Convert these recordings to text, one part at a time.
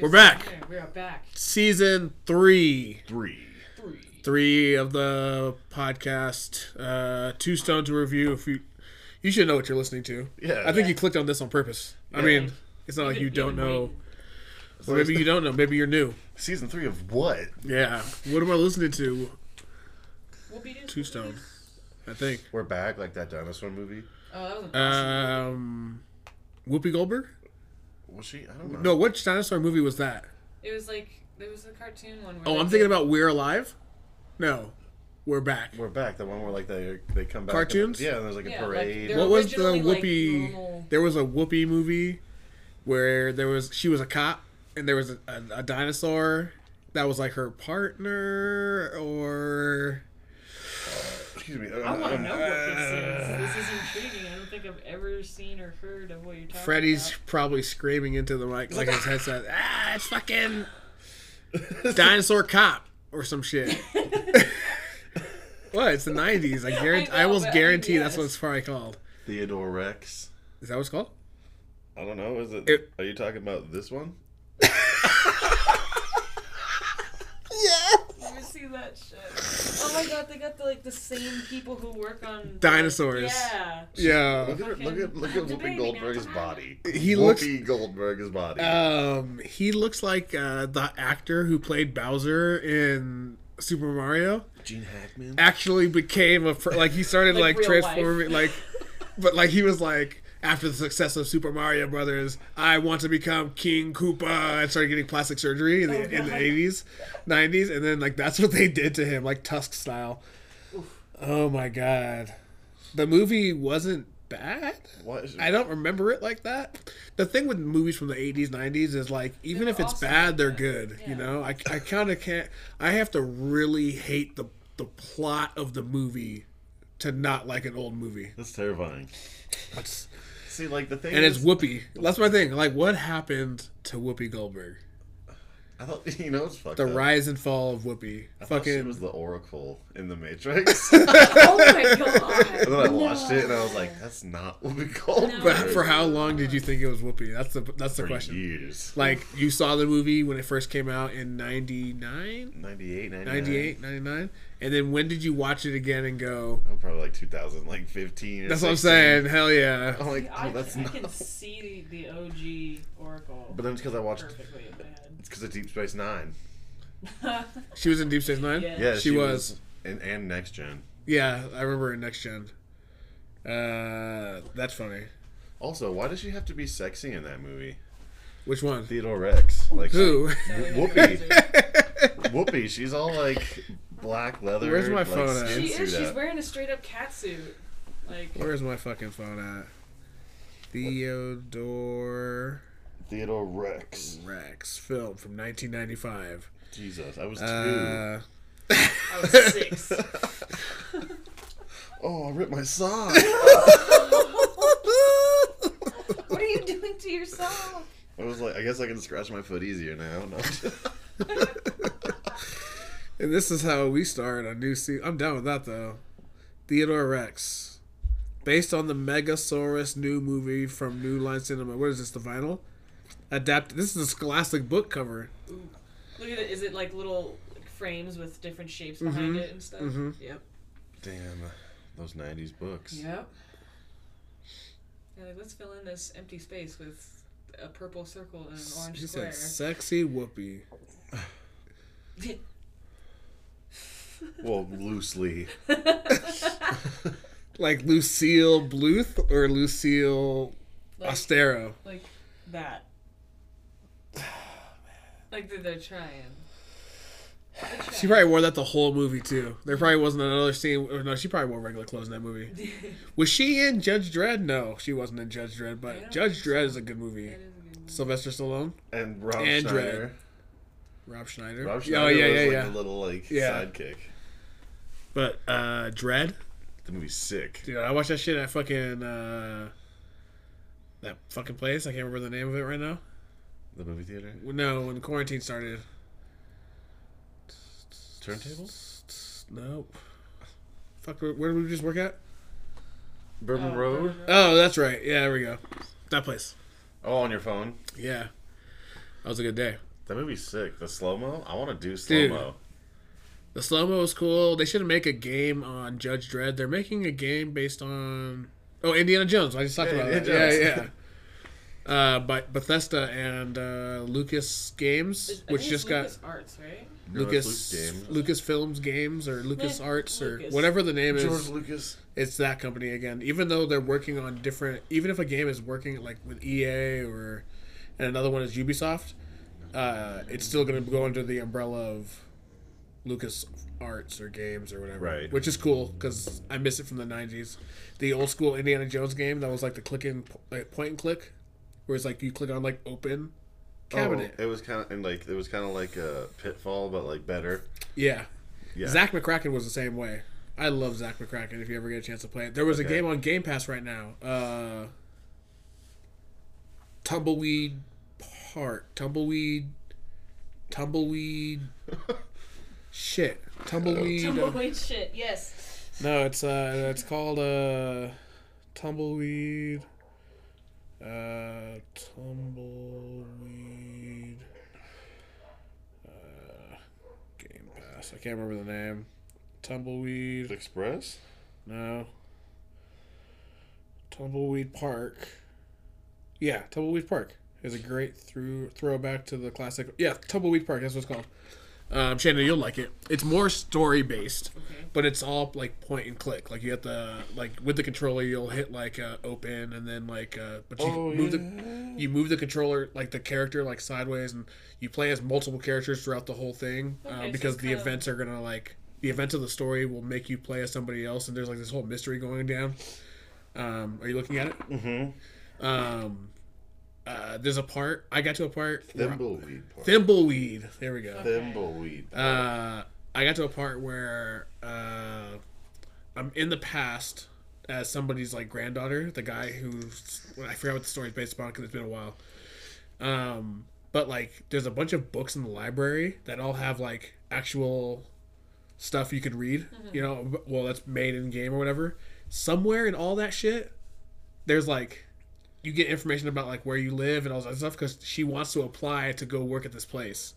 We're back. Season three of the podcast. Two Stone to Review. If you should know what you're listening to. Yeah. I think you clicked on this on purpose. Yeah. I mean, it's not like you don't know. Well, maybe you don't know. Maybe you're new. Season three of what? Yeah. What am I listening to? Two Stone. I think we're back, like that dinosaur movie. Oh, that was an awesome movie. Whoopi Goldberg. Was she? I don't know. No, which dinosaur movie was that? It was like there was a cartoon one. Where I'm thinking about We're Alive. No, We're Back. We're Back. The one where like they come back. Cartoons. And, yeah, and there's like a parade. Like, what was the Whoopi? Like, normal... There was a Whoopi movie where she was a cop and there was a dinosaur that was like her partner or. Excuse me. I want to know what this is. This is intriguing. I don't think I've ever seen or heard of what you're talking about. Freddy's probably screaming into the mic like his headset. Ah, it's fucking Dinosaur Cop or some shit. What? It's the 90s. I almost guarantee that's what it's probably called. Theodore Rex. Is that what it's called? I don't know. Is it? Are you talking about this one? That shit. Oh my god, they got the same people who work on dinosaurs. Yeah. Look at Whoopi Goldberg's body. He looks like the actor who played Bowser in Super Mario. Gene Hackman actually became he started like transforming but he was like, after the success of Super Mario Brothers, I want to become King Koopa, and started getting plastic surgery in the 80s, 90s, and then that's what they did to him, like Tusk style. Oof. Oh my god, the movie wasn't bad. I don't remember it like that. The thing with movies from the 80s, 90s is even if it's bad, they're good. Yeah. You know, I kind of can't. I have to really hate the plot of the movie to not like an old movie. That's terrifying. See, the thing, and it's Whoopi. That's my thing. What happened to Whoopi Goldberg? I thought it's fucked up. The rise and fall of Whoopi. I thought she was the Oracle in the Matrix. Oh my god! And then I watched it and I was like, "That's not Whoopi Goldberg." No. But for how long did you think it was Whoopi? That's the question. Years. You saw the movie when it first came out in 99? 98, 99. And then when did you watch it again and go? Oh, probably 2015. That's 16. What I'm saying. Hell yeah! I'm like, I can see the OG Oracle. But then it's because I watched. Perfectly in my head. It's because of Deep Space Nine. She was in Deep Space Nine. Yeah, she was. And Next Gen. Yeah, I remember in Next Gen. That's funny. Also, why does she have to be sexy in that movie? Which one? Theodore Rex. Who? Whoopi. She's all black leather. Where's my phone at? She's wearing a straight up catsuit. Where's my fucking phone at? Theodore Rex. Rex film from 1995. Jesus, I was 2. I was 6. Oh, I ripped my sock. What are you doing to yourself? I was like, I guess I can scratch my foot easier now. No. And this is how we start a new season. I'm down with that, though. Theodore Rex. Based on the Megasaurus new movie from New Line Cinema. What is this, the vinyl? Adapted. This is a Scholastic book cover. Ooh. Look at it. Is it little frames with different shapes behind it and stuff? Mm-hmm. Yep. Damn. Those 90s books. Yep. Yeah, let's fill in this empty space with a purple circle and an orange square. She said sexy Whoopi. Well, loosely. Lucille Bluth or Lucille Ostero. That. They're trying. She probably wore that the whole movie, too. There probably wasn't another scene. Or no, she probably wore regular clothes in that movie. Was she in Judge Dredd? No, she wasn't in Judge Dredd, but Judge Dredd is a good movie. Sylvester Stallone. And Rob Schneider. Dredd. Rob Schneider was a little sidekick. But Dredd? The movie's sick. Dude, I watched that shit at fucking that fucking place. I can't remember the name of it right now. The movie theater? No, when quarantine started. Turntables? Nope. Fuck, where did we just work at? Bourbon Road? Oh, that's right. Yeah, there we go. That place. Oh, on your phone? Yeah. That was a good day. That movie's sick. The slow-mo? I want to do slow-mo. The slow-mo is cool. They should make a game on Judge Dredd. They're making a game based on... Oh, Indiana Jones. I just talked about that. Yeah, yeah. By Bethesda and Lucas Games, which just got... Lucas Arts, right? Lucas Films Games or Lucas Arts or whatever the name is. George Lucas. It's that company again. Even though they're working on different... Even if a game is working like with EA or... And another one is Ubisoft. It's still going to go under the umbrella of Lucas Arts or Games or whatever. Right. Which is cool because I miss it from the 90s. The old school Indiana Jones game that was like the point and click, where it's like you click on like open cabinet. Oh, it was kind of like a Pitfall but like better. Yeah. Yeah. Zak McKracken was the same way. I love Zak McKracken if you ever get a chance to play it. There was a game on Game Pass right now. Tumbleweed shit, yes. No, it's called Tumbleweed Game Pass. I can't remember the name. Thimbleweed Express? No. Thimbleweed Park. Yeah, Thimbleweed Park is a great throwback to the classic. Yeah, Thimbleweed Park, that's what it's called. Shannon, you'll like it. It's more story-based, but it's all, like, point and click. Like, you have to, like, with the controller, you'll hit, like, open, and then, like, you move the controller, like, the character, like, sideways, and you play as multiple characters throughout the whole thing, because the events are going to, like, the events of the story will make you play as somebody else, and there's, like, this whole mystery going down. Are you looking at it? Mm-hmm. There's a part. I got to a part. Thimbleweed. There we go. Okay. Thimbleweed. I got to a part where I'm in the past as somebody's like granddaughter. The guy I forgot what the story's based upon because it's been a while. But like, there's a bunch of books in the library that all have like actual stuff you could read. Mm-hmm. You know, well that's made in game or whatever. Somewhere in all that shit, there's like. You get information about like where you live and all that stuff because she wants to apply to go work at this place.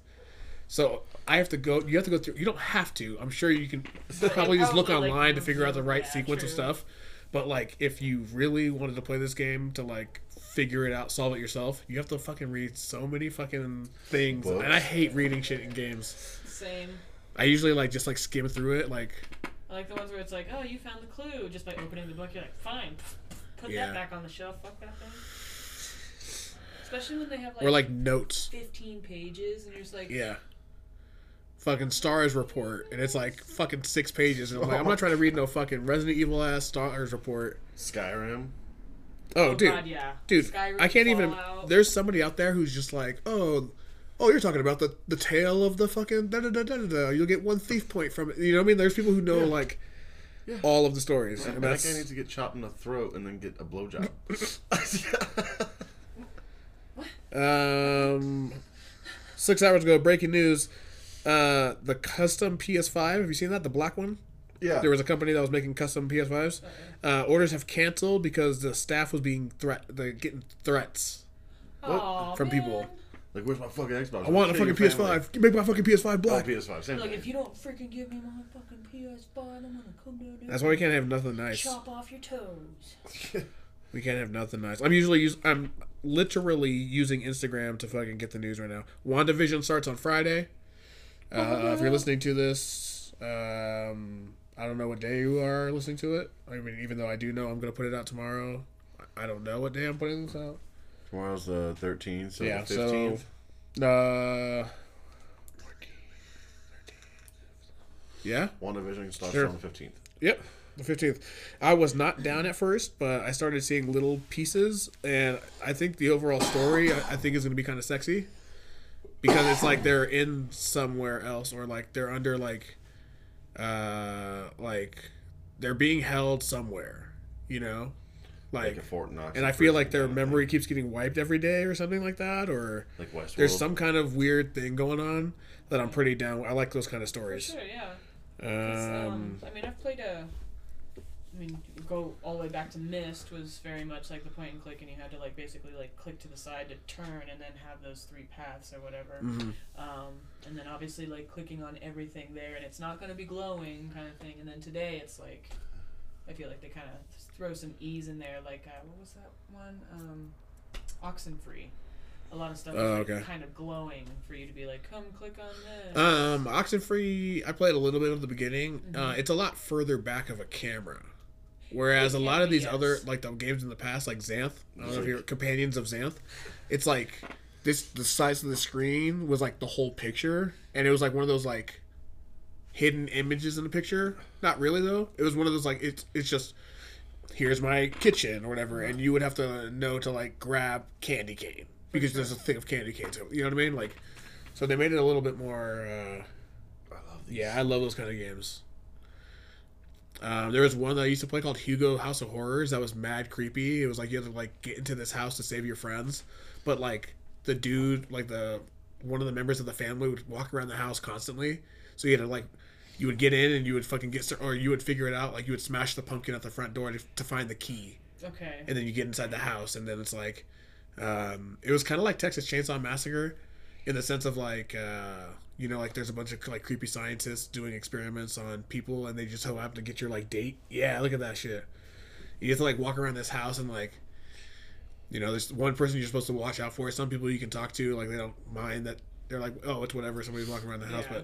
So I have to go. You have to go through. You don't have to. I'm sure you can probably just look online to figure out the right sequence of stuff. But like, if you really wanted to play this game to like figure it out, solve it yourself, you have to fucking read so many fucking things. Books. And I hate reading shit in games. Same. I usually like just like skim through it. Like I like the ones where it's like, oh, you found the clue just by opening the book. You're like, fine. Put that back on the shelf. Fuck that thing. Especially when they have like... Or like notes. 15 pages and you're just like... Yeah. Fucking Star's Report. And it's like fucking 6 pages. And I'm like, I'm not trying to read no fucking Resident Evil ass Star's Report. Skyrim. Oh, dude. God, yeah. Dude, Skyrim, I can't even... There's somebody out there who's just like, oh, you're talking about the tale of the fucking da-da-da-da-da-da. You'll get 1 thief point from it. You know what I mean? There's people who know like... Yeah. All of the stories. Right, and that guy needs to get chopped in the throat and then get a blowjob. What? 6 hours ago, breaking news. The custom PS5. Have you seen that? The black one? Yeah. There was a company that was making custom PS5s. Orders have canceled because the staff was getting threats from people. Like, where's my fucking Xbox? I want a fucking PS5. Make my fucking PS5 black. Oh, PS5. Same thing. If you don't freaking give me my fucking PS5, I'm going to come down there. That's why we can't have nothing nice. Chop off your toes. We can't have nothing nice. I'm literally using Instagram to fucking get the news right now. WandaVision starts on Friday. If you're listening to this, I don't know what day you are listening to it. I mean, even though I do know I'm going to put it out tomorrow. I don't know what day I'm putting this out. Tomorrow's the 13th, so the 15th. So, 13th. Yeah? WandaVision starts on the 15th. Yep, the 15th. I was not down at first, but I started seeing little pieces, and I think the overall story, I think is going to be kind of sexy. Because it's like they're in somewhere else, or like they're under like they're being held somewhere, you know? Like a Fort Knox, and I feel like their memory keeps getting wiped every day, or something like that, or like Westworld. There's some kind of weird thing going on that I'm pretty down with. I like those kind of stories. For sure, yeah. I mean, I've played I mean, go all the way back to Myst was very much like the point and click, and you had to like basically like click to the side to turn, and then have those three paths or whatever. Mm-hmm. And then obviously like clicking on everything there, and it's not going to be glowing kind of thing. And then today it's like, I feel like they kind of throw some ease in there. Like what was that one? Oxenfree. A lot of stuff is like kind of glowing for you to be like, come click on this. Oxenfree, I played a little bit at the beginning. Mm-hmm. It's a lot further back of a camera. Whereas a lot of these other, like the games in the past, like Xanth, I don't know if you're Companions of Xanth, it's like this, the size of the screen was like the whole picture. And it was like one of those like hidden images in the picture. Not really though. It was one of those like, it's just, here's my kitchen or whatever. And you would have to know to like grab candy cane. Because there's a thing of candy canes, you know what I mean? Like, so they made it a little bit more. I love these. Yeah, I love those kind of games. There was one that I used to play called Hugo House of Horrors that was mad creepy. It was like you had to like get into this house to save your friends, but like the dude, like the one of the members of the family would walk around the house constantly. So you had to like, you would get in and you would fucking get, or you would figure it out. Like you would smash the pumpkin at the front door to find the key. Okay. And then you get inside the house, and then it's like. It was kind of like Texas Chainsaw Massacre in the sense of like, you know, like there's a bunch of like creepy scientists doing experiments on people and they just happen to get your like date. Yeah, look at that shit. You have to like walk around this house and like, you know, there's one person you're supposed to watch out for. Some people you can talk to, like they don't mind that they're like, oh, it's whatever. Somebody's walking around the house, but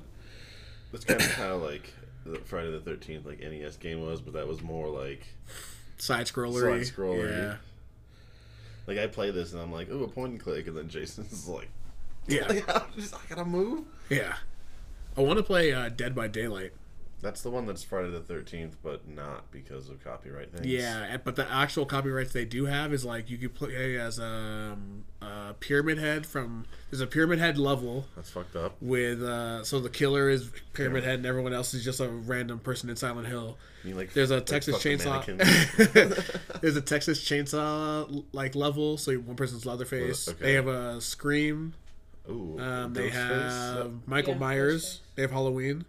that's kind of how like the Friday the 13th like NES game was, but that was more like side scroller. Yeah. Like, I play this, and I'm like, ooh, a point and click, and then Jason's like, yeah, I gotta move? Yeah. I want to play Dead by Daylight. That's the one that's Friday the 13th, but not because of copyright things. Yeah, but the actual copyrights they do have is, like, you can play as a Pyramid Head from... There's a Pyramid Head level. That's fucked up. With, so the killer is Pyramid Head, and everyone else is just a random person in Silent Hill. You like, there's a like Texas Chainsaw. There's a Texas Chainsaw like level. So one person's Leatherface. Okay. They have a Scream. Ooh. They have Michael Myers. They have Halloween,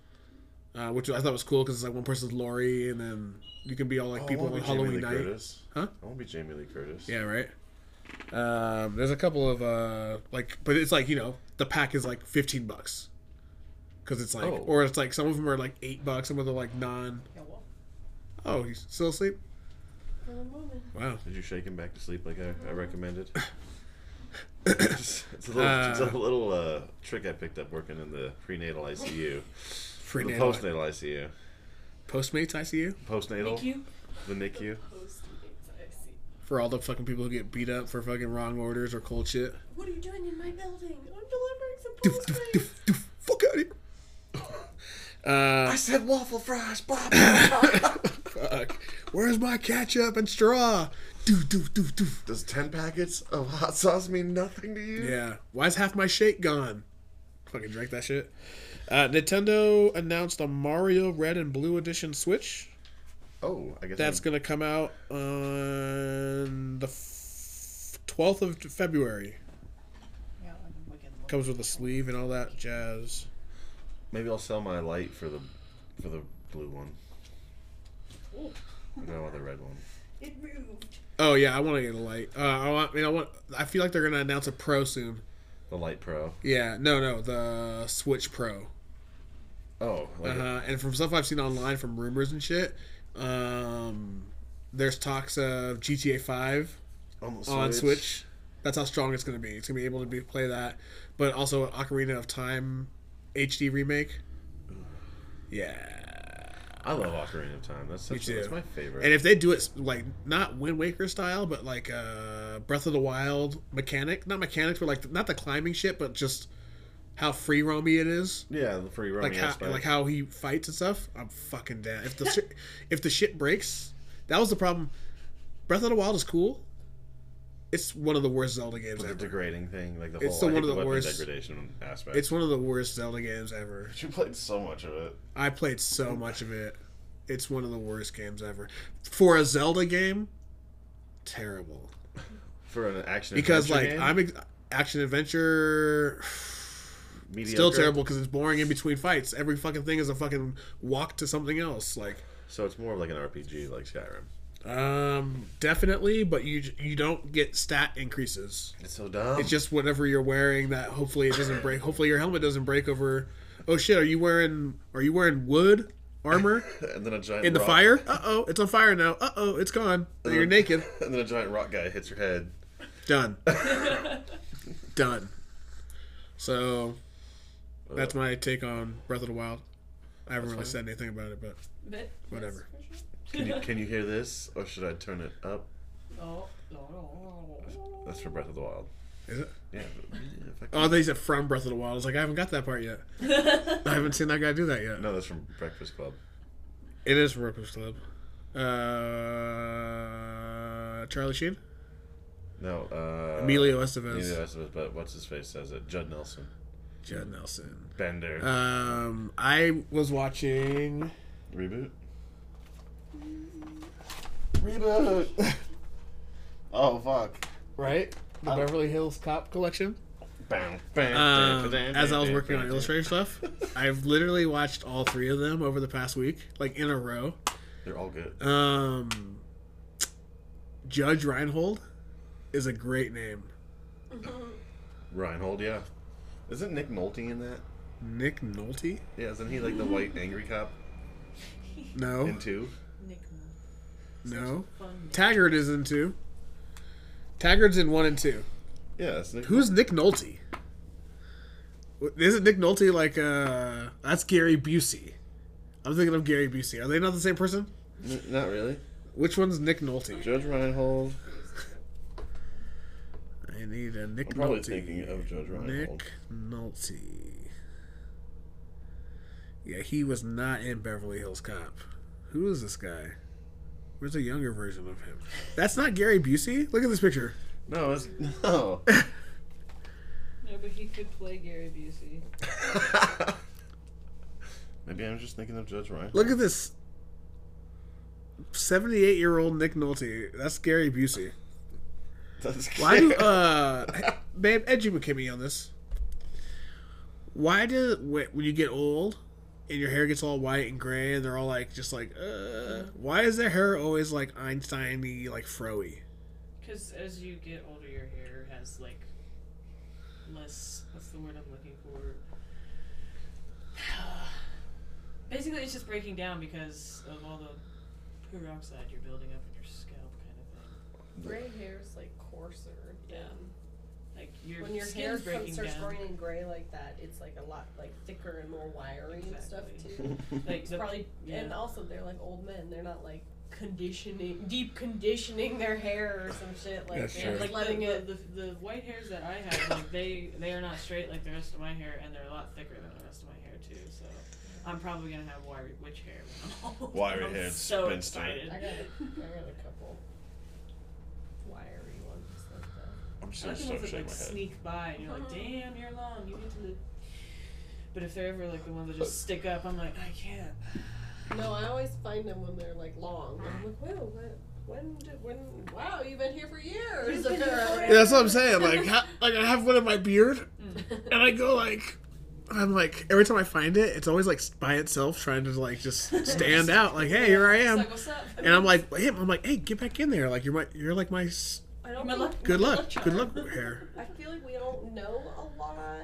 which I thought was cool because it's like one person's Laurie, and then you can be all like people on Halloween night. Curtis. Huh? I want to be Jamie Lee Curtis. Yeah. Right. There's a couple of like, but it's like you know the pack is like $15 because it's like, or it's like some of them are like $8, some of them are like non. Oh, he's still asleep? For the moment. Wow. Did you shake him back to sleep like I recommended? It's a little trick I picked up working in the prenatal ICU. Prenatal. The postnatal ICU. Postmates ICU? Postnatal. NICU? The NICU. The postmates ICU. For all the fucking people who get beat up for fucking wrong orders or cold shit. What are you doing in my building? I'm delivering some postmates. Fuck out of here. I said waffle fries. Blah, blah, blah. Fuck. Where's my ketchup and straw? Doof. Does 10 packets of hot sauce mean nothing to you? Yeah. Why's half my shake gone? Fucking drink that shit. Nintendo announced a Mario Red and Blue Edition Switch. Oh, I guess that's going to come out on the 12th of February. Yeah, comes with a sleeve and all that jazz. Maybe I'll sell my light for the blue one. Cool. No, the red one. It moved. Oh yeah, I want to get a light. I feel like they're gonna announce a Pro soon. The Light Pro. Yeah. No, the Switch Pro. Oh. Like and from stuff I've seen online, from rumors and shit, there's talks of GTA 5 on Switch. That's how strong it's gonna be. It's gonna be able to play that, but also Ocarina of Time. HD remake. Yeah, I love Ocarina of Time. That's my favorite. And if they do it like not Wind Waker style, but like Breath of the Wild mechanics, but like not the climbing shit, but just how free roamy it is. Yeah, the free roamy aspect. Like how he fights and stuff. I'm fucking down. If the shit breaks, that was the problem. Breath of the Wild is cool. It's one of the worst Zelda games ever. The degrading thing, like the worst degradation aspect. It's one of the worst Zelda games ever. You played so much of it. I played so much of it. It's one of the worst games ever for a Zelda game. Terrible. For an action because adventure like game? I'm action adventure. Mediocre. Still terrible because it's boring in between fights. Every fucking thing is a fucking walk to something else. Like So it's more of like an RPG, like Skyrim. Definitely, but you don't get stat increases. It's so dumb. It's just whatever you're wearing that hopefully it doesn't break. Hopefully your helmet doesn't break over. Oh shit, are you wearing wood armor? And then a giant in the rock. Fire? Uh-oh, it's on fire now. Uh-oh, it's gone. And you're naked. And then a giant rock guy hits your head. Done. Done. So that's my take on Breath of the Wild. I haven't really said anything about it, but whatever. Can you hear this, or should I turn it up? No. That's for Breath of the Wild. Is it? Yeah. Oh, they said from Breath of the Wild. I was like, I haven't got that part yet. I haven't seen that guy do that yet. No, that's from Breakfast Club. It is from Breakfast Club. Charlie Sheen? No. Emilio Estevez. Emilio Estevez, but what's his face says it? Judd Nelson. Bender. I was watching... Reboot. Oh, fuck. Right? The Beverly Hills Cop collection. As I was working on illustrator stuff, I've literally watched all three of them over the past week, like in a row. They're all good. Judge Reinhold is a great name. Reinhold, yeah. Isn't Nick Nolte in that? Nick Nolte? Yeah, isn't he like the white angry cop? No. In 2? Nick Nolte. No. Taggart is in 2. Taggart's in 1 and 2. Yeah, that's Nick. Who's Nick Nolte? Isn't Nick Nolte like that's Gary Busey? I'm thinking of Gary Busey. Are they not the same person? Not really. Which one's Nick Nolte? Judge Reinhold. I need a Nick Nolte. I'm probably thinking of Judge Reinhold. Nick Nolte. Yeah, he was not in Beverly Hills Cop. Who is this guy? Where's a younger version of him? That's not Gary Busey? Look at this picture. No, it's... No. No, but he could play Gary Busey. Maybe I'm just thinking of Judge Reinhold. Look at this. 78-year-old Nick Nolte. That's Gary Busey. Why do babe, educate me on this. Why do when you get old and your hair gets all white and gray and they're all like just like why is their hair always like Einstein-y, like fro-y? Because as you get older, your hair has like less. What's the word I'm looking for? Basically, it's just breaking down because of all the peroxide you're building up in your scalp. Gray hair is like coarser. Yeah. Like when your hair starts going in gray like that, it's like a lot like thicker and more wiry and stuff too. Like it's probably and also they're like old men. They're not like deep conditioning their hair or some shit like that. Sure. Like letting the white hairs that I have, like they are not straight like the rest of my hair, and they're a lot thicker than the rest of my hair too. So I'm probably gonna have wiry witch hair. When I'm old. Wiry hair. So excited. I got a couple. Wiry ones like that. I'm just going to start shaking my head. Sneak by and you're like, damn, you're long. You need to live. But if they're ever like the ones that just stick up, I'm like, I can't. No, I always find them when they're like long. I'm like, whoa, what? Wow, you've been here for years. Yeah, that's what I'm saying. Like, like I have one in my beard, and I go like, I'm like, every time I find it, it's always like by itself, trying to like just stand out. Like, hey, here I am. Like, what's up? And I'm like, hey, get back in there. Like, you're like my. I don't. Good luck, hair. I feel like we don't know a lot.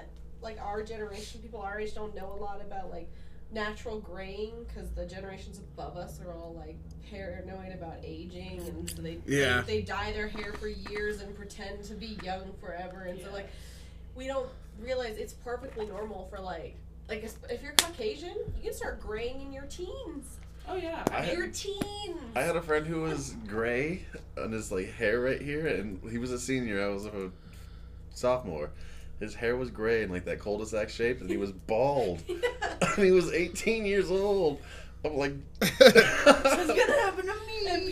Like our generation, people our age don't know a lot about like natural graying because the generations above us are all like paranoid about aging, and so they dye their hair for years and pretend to be young forever, and so like we don't. Realize it's perfectly normal for like if you're Caucasian, you can start graying in your teens. Oh yeah, I had a friend who was gray on his like hair right here, and he was a senior. I was a sophomore. His hair was gray in like that cul-de-sac shape, and he was bald. Yeah. And he was 18 years old. I'm like, what's gonna happen to me? And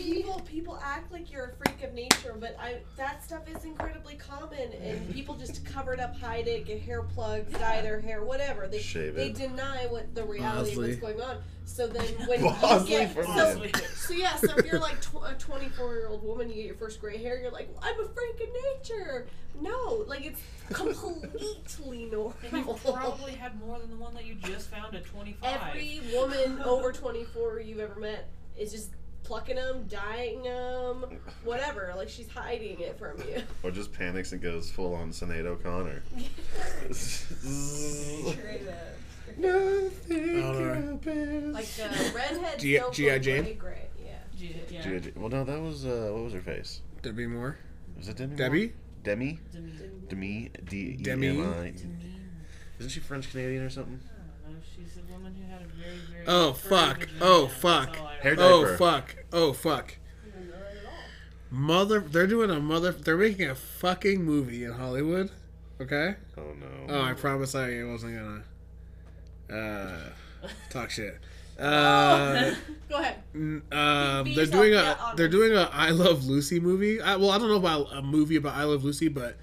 people act like you're a freak of nature, but that stuff is incredibly common, and people just cover it up, hide it, get hair plugs, dye their hair, whatever. They deny what the reality of what's going on. So then when so if you're like a 24-year-old woman, you get your first gray hair, you're like, well, I'm a freak of nature. No, like it's completely normal. And you probably had more than the one that you just found at 25. Every woman over 24 you've ever met is just plucking them, dyeing them, whatever. Like, she's hiding it from you. Or just panics and goes full on Sinead O'Connor. Straight up. Nothing happens. Like the redhead. G.I. Jane? Yeah. Well, no, that was, what was her face? Debbie Moore. Was it Demi? Debbie? Demi? Demi. D-E-M-I. Isn't she French-Canadian or something? I don't know. She's a woman who had a very, very... Oh, fuck. Oh, fuck. Hair diaper. Oh, fuck. Oh, fuck. Mother... They're doing a mother... They're making a fucking movie in Hollywood. Okay? Oh, no. Oh, I promise I wasn't gonna... talk shit. Go ahead. They're doing a I Love Lucy movie. I don't know about a movie about I Love Lucy, but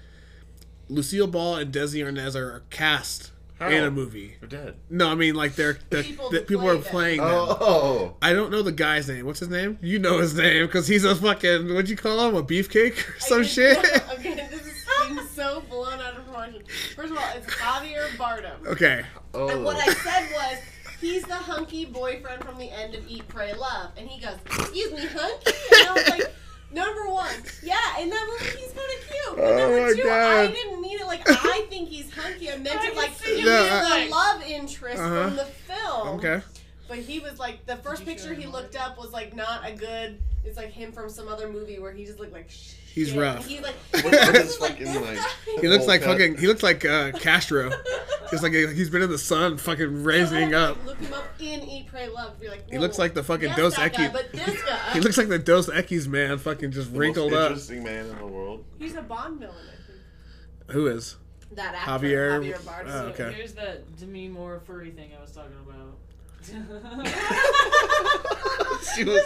Lucille Ball and Desi Arnaz are cast in a movie. They're dead. No, I mean like people are playing. Oh, I don't know the guy's name. What's his name? You know his name because he's a fucking what'd you call him? A beefcake or some shit? Okay, this is being so blown out of proportion. First of all, it's Javier Bardem. Okay. Oh. And what I said was, he's the hunky boyfriend from the end of Eat, Pray, Love. And he goes, excuse me, hunky? And I was like, number one, yeah, in that movie he's kind of cute. But number two, God. I didn't mean it like I think he's hunky. I meant it like he's the love interest from the film. Okay. But he was like, the first picture he looked up was like not a good, it's like him from some other movie where he just looked like shit. He's rough. He's like, he looks like fucking. He looks like Castro. He's like he's been in the sun, fucking raising up. Like, look him up in Eat, Pray, Love. Be like, he looks like the fucking Dos Equis. He looks like the Dos Equis man, fucking just the wrinkled most interesting up. Interesting man in the world. He's a Bond villain, I think. Who is? That actor, Javier Bardem. Oh, okay. Here's the Demi Moore furry thing I was talking about. She was.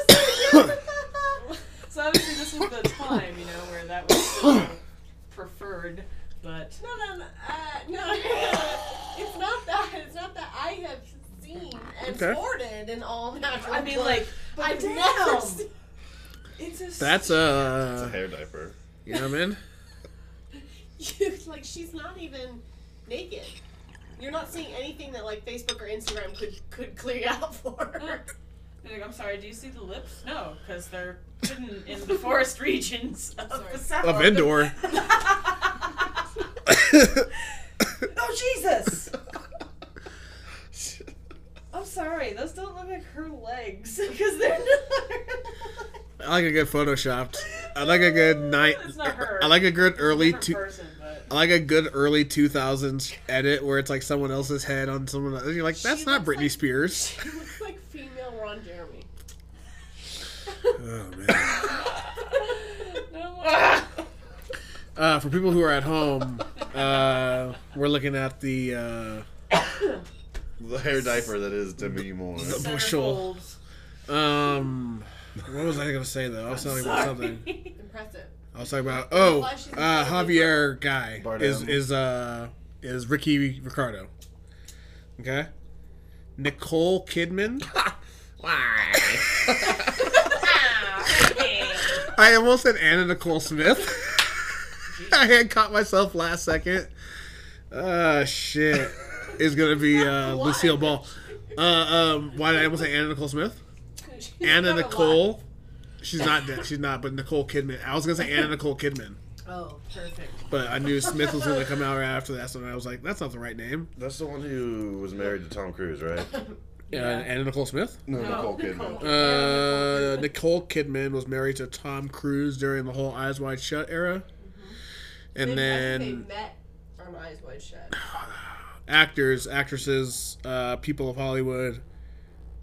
So obviously this was the time, you know, where that was preferred, but... No, it's not that. It's not that I have seen and sported and all that. I mean, like, I've never seen... That's a hair diaper. You know what I mean? Like, she's not even naked. You're not seeing anything that, like, Facebook or Instagram could clear out for her. Like, I'm sorry, do you see the lips? No, because they're hidden in the forest regions of the South. Of Endor. Oh, Jesus! I'm sorry, those don't look like her legs. Because they're not. I like a good photoshopped. I like a good night. It's not her. I like a good early I like a good early 2000s edit where it's like someone else's head on someone else. You're like, that's not Britney Spears. She looks like female Ron Jeremy. Oh man. No more. For people who are at home, we're looking at the hair diaper that is Demi Moore. The bushel. What was I going to say though? I was talking about something. Impressive. I was talking about Javier guy Bardem. is Ricky Ricardo. Okay. Nicole Kidman. Why? I almost said Anna Nicole Smith. I had caught myself last second. Shit. It's gonna be Lucille Ball. Why did I almost say Anna Nicole Smith? Anna Nicole. She's not dead. She's not. But Nicole Kidman. I was gonna say Anna Nicole Kidman. Oh, perfect. But I knew Smith was gonna come out right after that, so I was like, "That's not the right name." That's the one who was married to Tom Cruise, right? Yeah. Anna Nicole Smith. No, Nicole Kidman. Nicole Kidman was married to Tom Cruise during the whole Eyes Wide Shut era, and then they met on Eyes Wide Shut. Actors, actresses, people of Hollywood.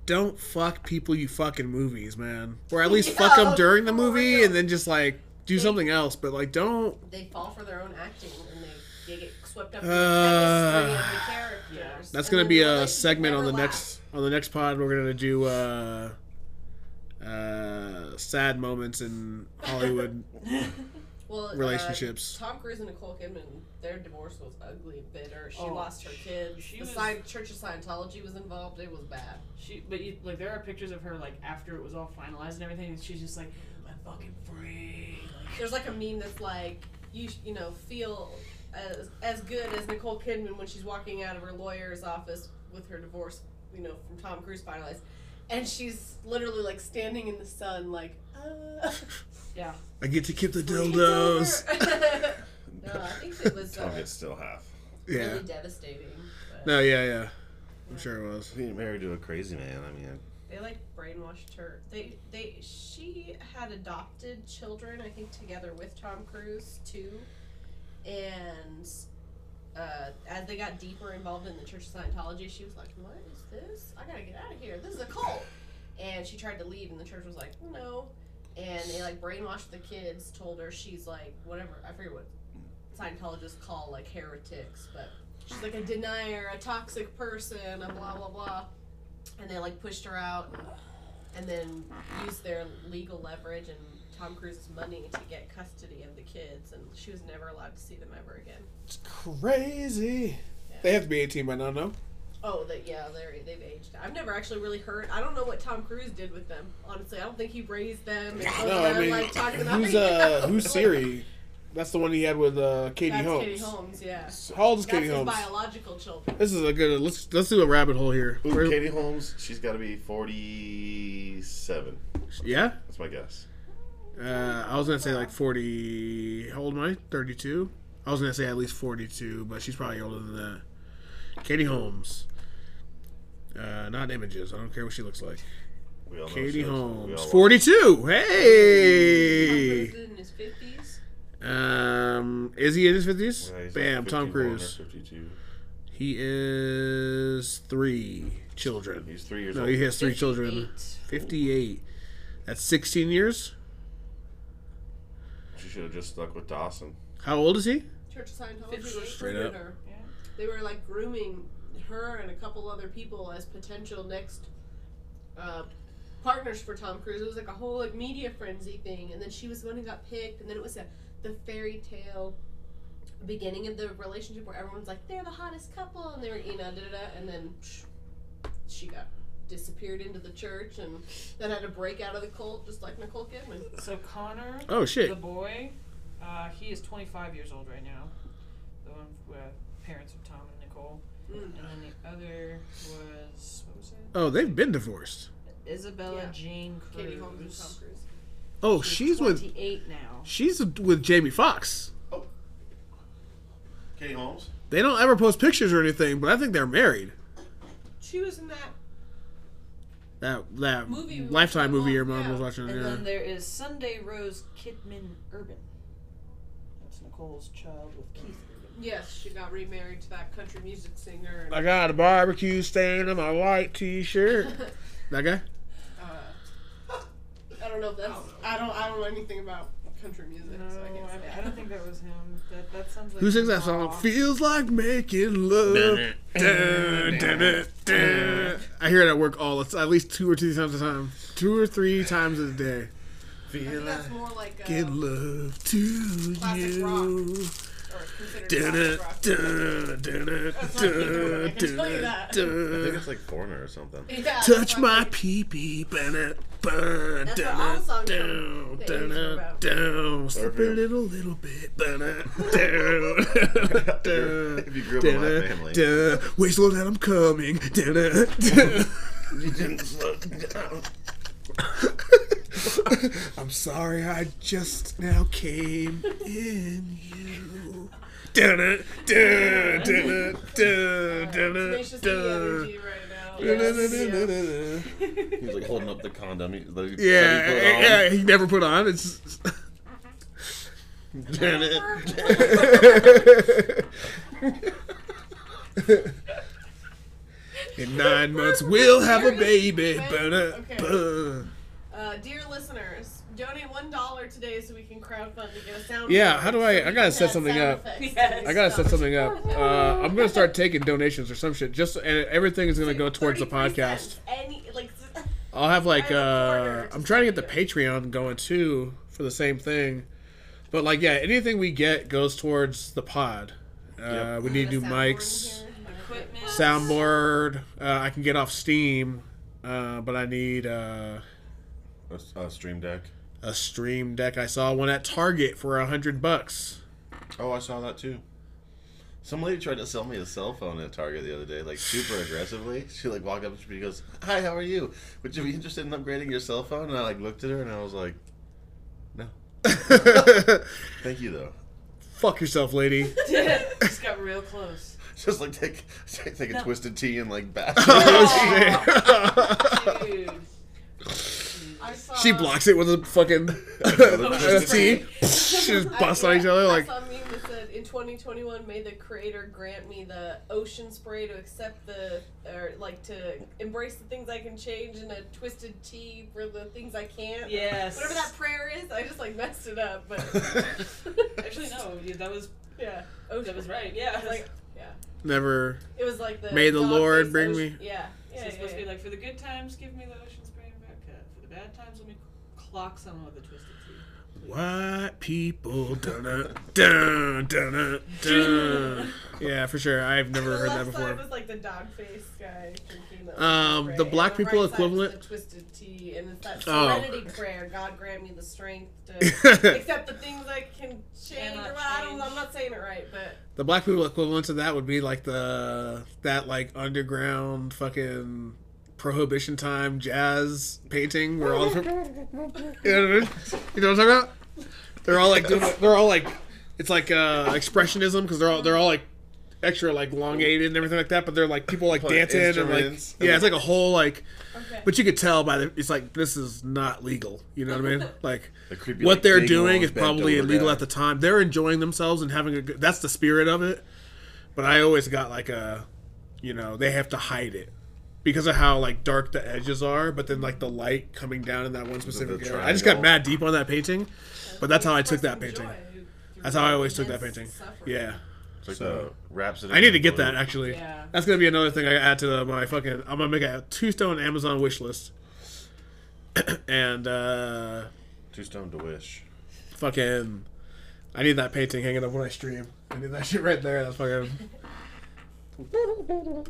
Don't fuck people you fuck in movies, man. Or at least fuck them during the movie and then just, like, do something else. But, like, don't... They fall for their own acting and they get swept up in the characters. That's going to be a segment on the next pod. We're going to do sad moments in Hollywood relationships. Tom Cruise and Nicole Kidman, their divorce was ugly, bitter. She lost her kids. Church of Scientology was involved. It was bad. But there are pictures of her, like, after it was all finalized and everything, and she's just like, I'm fucking free. Like, there's, like, a meme that's like, you know, feel as good as Nicole Kidman when she's walking out of her lawyer's office with her divorce, you know, from Tom Cruise finalized. And she's literally like standing in the sun, like, yeah. I get to keep the dildos. No, I think it was. It's still half. Yeah. Really devastating. But... No, yeah. I'm sure it was. Being married to a crazy man. I mean. They like brainwashed her. She had adopted children, I think, together with Tom Cruise too, and as they got deeper involved in the Church of Scientology, she was like, "What is this? I gotta get out of here. This is a cult." And she tried to leave, and the church was like, "No." And they like brainwashed the kids, told her she's like whatever. I forget what Scientologists call like heretics, but she's like a denier, a toxic person, a blah blah blah. And they like pushed her out, and then used their legal leverage and Tom Cruise's money to get custody of the kids, and she was never allowed to see them ever again. It's crazy. Yeah. They have to be 18 by now, no? Oh, they've aged. I've never actually really heard. I don't know what Tom Cruise did with them. Honestly, I don't think he raised them. Who's Siri? That's the one he had with Katie Holmes. Katie Holmes, yeah. How old is Katie Holmes? That's his biological children. This is a good... Let's do a rabbit hole here. Ooh, Katie Holmes, she's got to be 47. Yeah? That's my guess. I was going to say like 40... How old am I? 32? I was going to say at least 42, but she's probably older than that. Katie Holmes. Not images. I don't care what she looks like. Katie Holmes. 42! Hey! Tom Cruise in his 50s. Is he in his 50s? Yeah, bam, like Tom Cruise. He is 3 children. He's 3 years old. No, he has 3 children. 58. That's 16 years? She should have just stuck with Dawson. How old is he? Church of Scientology. Straight up. Yeah. They were like grooming her and a couple other people as potential next partners for Tom Cruise. It was like a whole like media frenzy thing, and then she was the one who got picked, and then it was the fairy tale beginning of the relationship where everyone's like, they're the hottest couple, and they were, and then she got disappeared into the church, and then had to break out of the cult, just like Nicole Kidman. So Connor, the boy, he is 25 years old right now, the one with parents of Tom and Nicole, and then the other was, what was it? Oh, they've been divorced. Isabella Jane Cruz. Katie Holmes and Tom Cruise. Oh, she's with 28 now. She's with Jamie Foxx. Oh, Katie Holmes. They don't ever post pictures or anything, but I think they're married. She was in that movie, Lifetime movie your mom was watching. And then there is Sunday Rose Kidman Urban. That's Nicole's child with Keith Urban. Yes, she got remarried to that country music singer. I got a barbecue stain on my white T-shirt. That guy. I don't know if that's... I don't know anything about country music, so I can't say. I don't think that was him. That sounds like... Who sings that song? Feels like making love. I hear it at work at least 2 or 3 times a time. 2 or 3 times a day. Feel like... That's more like a... Give love to you. Classic rock. I think it's like Foreigner or something. Yeah, touch my pee-pee. That's what all songs are. Slip a little bit. If you grew up in my family. Wait, slow down, I'm coming. You didn't slow down. I'm sorry, I just now came in you. He was like holding up the condom. He never put on. It's. In 9 months, we'll have a baby. Okay. Dear listeners, donate $1 today so we can crowdfund to get a sound. Yeah, how do I? I gotta set something up. I gotta set something up. I'm gonna start taking donations or some shit. Just everything is gonna go towards the podcast. I'll have like I'm trying to get the Patreon going too for the same thing, but like anything we get goes towards the pod. We need new mics, equipment, soundboard. I can get off Steam, but I need. A Stream Deck. A Stream Deck. I saw one at Target for $100. Oh, I saw that too. Some lady tried to sell me a cell phone at Target the other day, like super aggressively. She like walked up to me and goes, "Hi, how are you? Would you be interested in upgrading your cell phone?" And I like looked at her and I was like, "No." Thank you though. Fuck yourself, lady. Just got real close. Just like take a twisted tea and like bash. Oh, dude. She blocks it with a fucking NFT. She just busts on each other. Like, I saw a meme that said, in 2021, may the creator grant me the ocean spray to accept the, or like to embrace the things I can change and a twisted tea for the things I can't. Yes. Whatever that prayer is, I just like messed it up. But actually, no, that was, yeah. Ocean. That was right. Yeah. Like, yeah. Never. It was like the. May the Lord bring me. Yeah. Yeah, so it's supposed to be like, for the good times, give me the ocean spray. Bad times when we clock someone with a twisted tea. White people, dunna, dunna, dunna, dunna. Yeah, for sure. I've never heard that before. The left side was like the dog face guy drinking the spray. The black people right equivalent. The twisted tea, and it's that serenity prayer. God grant me the strength to accept the things I can change. Well, I'm not saying it right, but the black people equivalent to that would be like that underground fucking. Prohibition time jazz painting where all you know what I'm talking about? They're all like it's like expressionism because they're all like extra like elongated and everything like that, but they're like people like dancing and like yeah, it's like a whole like okay. But you could tell by it's like this is not legal, you know what I mean? Like the creepy, what like, they're doing is probably illegal at the time. They're enjoying themselves and having a good, that's the spirit of it. But I always got like a they have to hide it. Because of how like dark the edges are, but then like the light coming down in that one specific area. I just got mad deep on that painting, but that's how I took that painting. That's how I always took that painting. Yeah. So wraps it. I need to get that actually. Yeah. That's gonna be another thing I add to my fucking. I'm gonna make a 2-stone Amazon wish list. And 2-stone to wish. Fucking, I need that painting hanging up when I stream. I need that shit right there. That's fucking.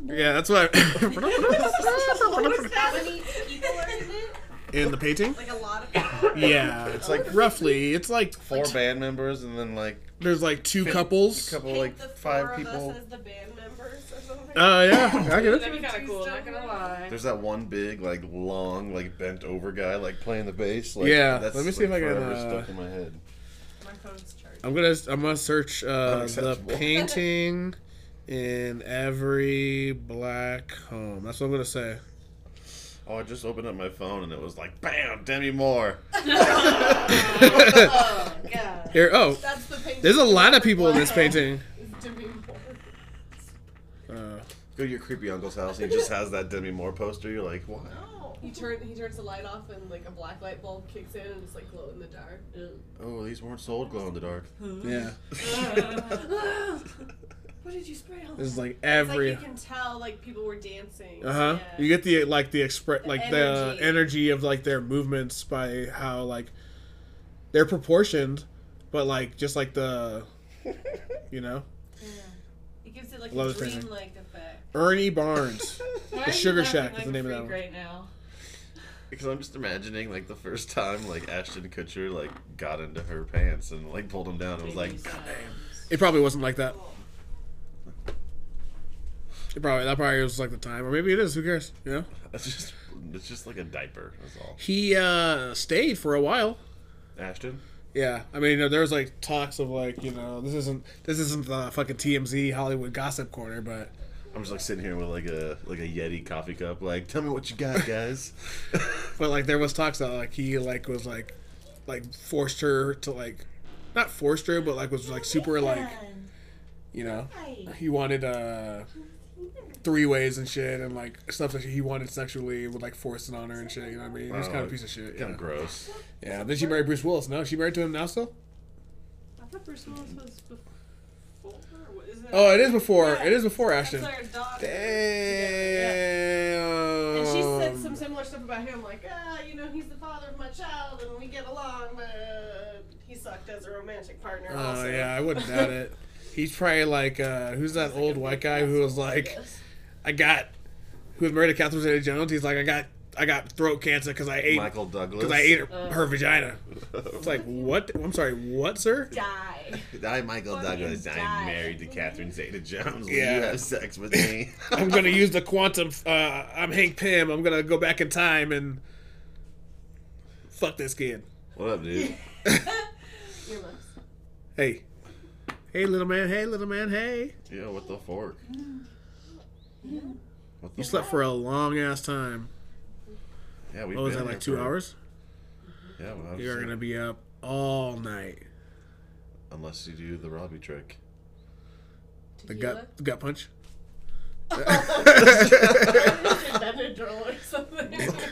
Yeah, that's what How many people are in it? In the painting? Like a lot of people? Yeah, it's like roughly, it's like 4 band members and then like... There's like 2 couples. A couple like 5 people. The 4 of us as the band members or something? Yeah, I get it. That'd be kind of cool, not gonna lie. There's that one big, like long, like bent over guy like playing the bass. Like, yeah, that's, let me see if I can... stuck in my head. My phone's charging. I'm gonna search the painting... in every black home. That's what I'm going to say. Oh, I just opened up my phone and it was like, bam, Demi Moore. Oh, God. Here, that's the painting. There's a lot of people in this painting. It's Demi Moore. Go to your creepy uncle's house and he just has that Demi Moore poster. You're like, what? No. He turns the light off and like a black light bulb kicks in and it's like glow in the dark. Ew. Oh, these weren't sold glow in the dark. Yeah. What did you spray on? This is like every. It's like you can tell like people were dancing. Yeah. You get the energy of like their movements by how like they're proportioned, but like just like the, Yeah. It gives it like a dream-like effect. Ernie Barnes, The Sugar Shack is the name of that one. Right now. Because I'm just imagining like the first time like Ashton Kutcher like got into her pants and like pulled them down and was like, God damn. It probably wasn't like that. That probably was like the time, or maybe it is. Who cares? You know, it's just like a diaper. That's all. He stayed for a while. Ashton. Yeah, I mean, there was like talks of like this isn't the fucking TMZ Hollywood gossip corner, but I'm just like sitting here with like a Yeti coffee cup, like tell me what you got, guys. But like there was talks that like he like was like forced her to like not forced her, but like was like super like he wanted three-ways and shit and like stuff that he wanted sexually would like force it on her and shit, you know what I mean? Wow, he's kind of a piece of shit. Kind of gross. Yeah, then she married Bruce Willis. No, she married to him now still? I thought Bruce Willis was before her. Is that it is before. Yeah. It is before Ashton. That's their daughter. Damn. Yeah. And she said some similar stuff about him, like, he's the father of my child and we get along, but he sucked as a romantic partner also. Oh, yeah, I wouldn't doubt it. He's probably like, who's that old white guy who was like... who was married to Catherine Zeta-Jones. He's like, I got throat cancer because I ate Michael Douglas because I ate her vagina. It's like, what? I'm sorry, what, sir? Die. Michael Douglas, I'm married to Catherine Zeta-Jones. Will you have sex with me? I'm going to use the quantum... I'm Hank Pym. I'm going to go back in time and fuck this kid. What up, dude? Your lips. Hey. Hey, little man. Hey, little man. Hey. Yeah, what the fork? Yeah. You slept for a long-ass time. Yeah, we've been like 2 hours? Yeah, well, you're going to be up all night. Unless you do the Robbie trick. The gut punch? The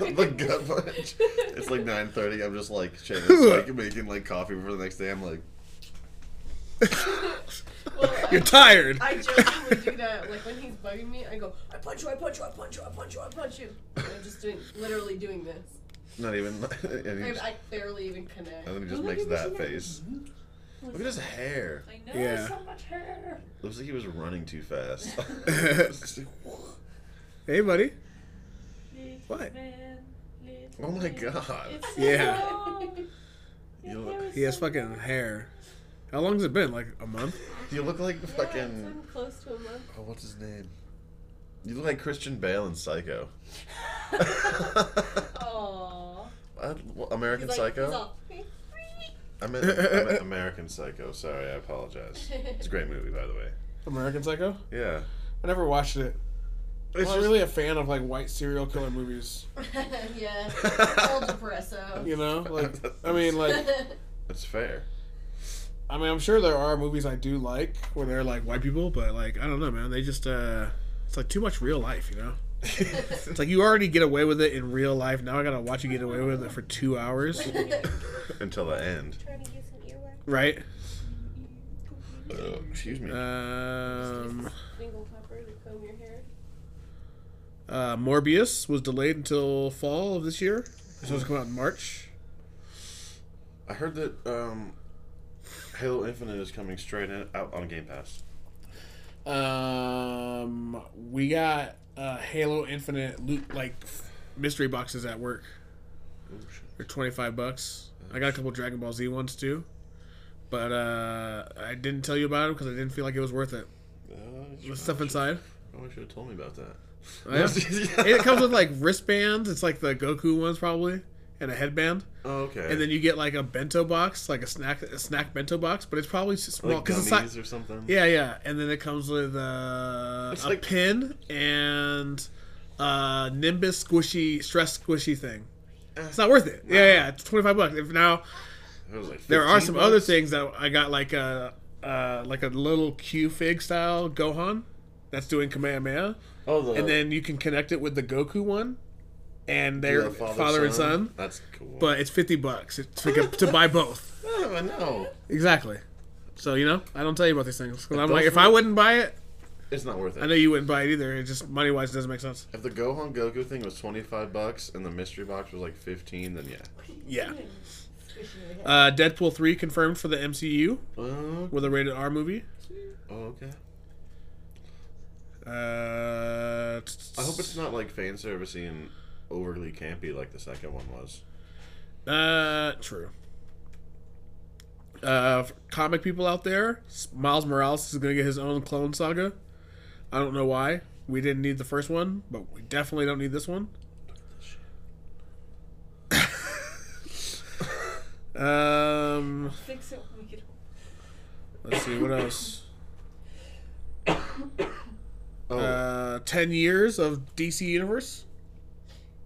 gut punch? It's like 9:30. I'm just like, making like coffee for the next day. I'm like... You're tired. I genuinely do that. Like when he's bugging me, I go, I punch you, I punch you, I punch you, I punch you, I punch you. And I'm just literally doing this. Not even. I barely even connect. And then he just makes that face. Look at his hair. I know, so much hair. Looks like he was running too fast. Hey, buddy. What? Oh my god. Yeah. He has fucking hair. How long has it been? Like a month? You look like fucking... Yeah, it's been close to a month. Oh, what's his name? You look like Christian Bale in Psycho. Aww. American Psycho? I meant American Psycho. Sorry, I apologize. It's a great movie, by the way. American Psycho? Yeah. I never watched it. I'm not really a fan of, like, white serial killer movies. Yeah. Old depresso. You know? Like, That's fair. I mean, I'm sure there are movies I do like where they're like white people, but like I don't know, man. They just it's like too much real life, you know. It's like you already get away with it in real life. Now I gotta watch you get away with it for 2 hours until the end. Right? Excuse me. Single pepper to comb your hair. Morbius was delayed until fall of this year. It's supposed to come out in March. I heard that. Halo Infinite is coming straight out on Game Pass. We got Halo Infinite loot mystery boxes at work. They're $25. I got a couple Dragon Ball Z ones too, but I didn't tell you about them because I didn't feel like it was worth it. The stuff inside. Probably should have told me about that. It comes with like wristbands. It's like the Goku ones probably. And a headband. Oh, okay. And then you get like a bento box, like a snack bento box, but it's probably small. Like gummies or something. Yeah, yeah. And then it comes with a pin and a Nimbus stress squishy thing. It's not worth it. Wow. Yeah, yeah. It's $25. If now, it was like there are some other things that I got, like a little Q-Fig style Gohan that's doing Kamehameha. Oh, and then you can connect it with the Goku one. And they're father and son. That's cool. But it's $50 to buy both. Oh, I know. Exactly. So, you know, I don't tell you about these things. Because I'm like, if I wouldn't buy it... It's not worth it. I know you wouldn't buy it either. It just, money-wise, it doesn't make sense. If the Gohan Goku thing was $25 and the mystery box was like $15, then yeah. Yeah. Deadpool 3 confirmed for the MCU with a rated R movie. Oh, okay. I hope it's not like fan servicey and... overly campy like the second one was. True. For comic people out there, Miles Morales is going to get his own Clone Saga. I don't know why. We didn't need the first one, but we definitely don't need this one. Fix it when we get home. Let's see, what else? 10 years of DC Universe.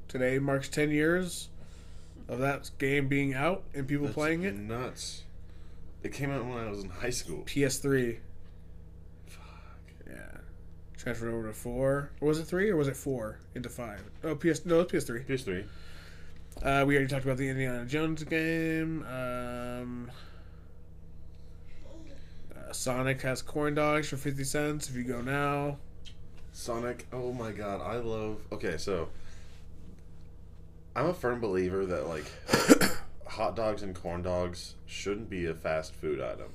Today marks 10 years of that game being out and people playing it. Nuts. It came out when I was in high school. PS3. Fuck. Yeah. Transferred over to 4. Was it 3 or was it 4 into 5? Oh, it's PS3. PS3. We already talked about the Indiana Jones game. Sonic has corn dogs for 50 cents if you go now. Sonic, oh my god, I love... Okay, so... I'm a firm believer that, like, hot dogs and corn dogs shouldn't be a fast food item.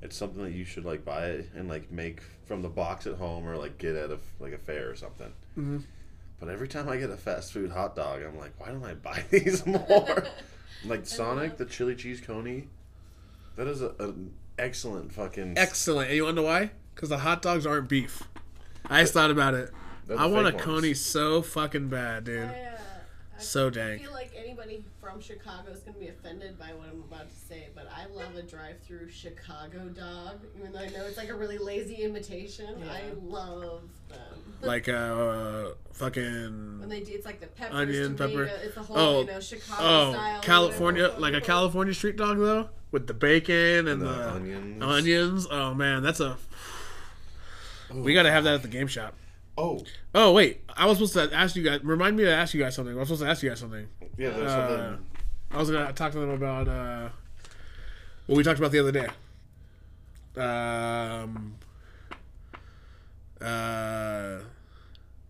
It's something that you should, like, buy it and, like, make from the box at home or, like, get at, a fair or something. Mm-hmm. But every time I get a fast food hot dog, I'm like, why don't I buy these more? Like, Sonic, the chili cheese coney, that is a Excellent fucking... Excellent. And you want to know why? Because the hot dogs aren't beef. I just thought about it. I want a Coney so fucking bad, dude. So dang. I feel like anybody from Chicago is going to be offended by what I'm about to say, but I love a drive-through Chicago dog, even though I know it's like a really lazy imitation. Yeah. I love them. Like fucking... When they do, it's like the peppers, onion, tomato, pepper. It's the whole, you know, Chicago style. California, like a California street dog, though, with the bacon and the onions. Oh, man, that's a... Ooh. We got to have that at the game shop. Oh, wait. I was supposed to ask you guys... Remind me to ask you guys something. Yeah, there's something. I was going to talk to them about... what we talked about the other day.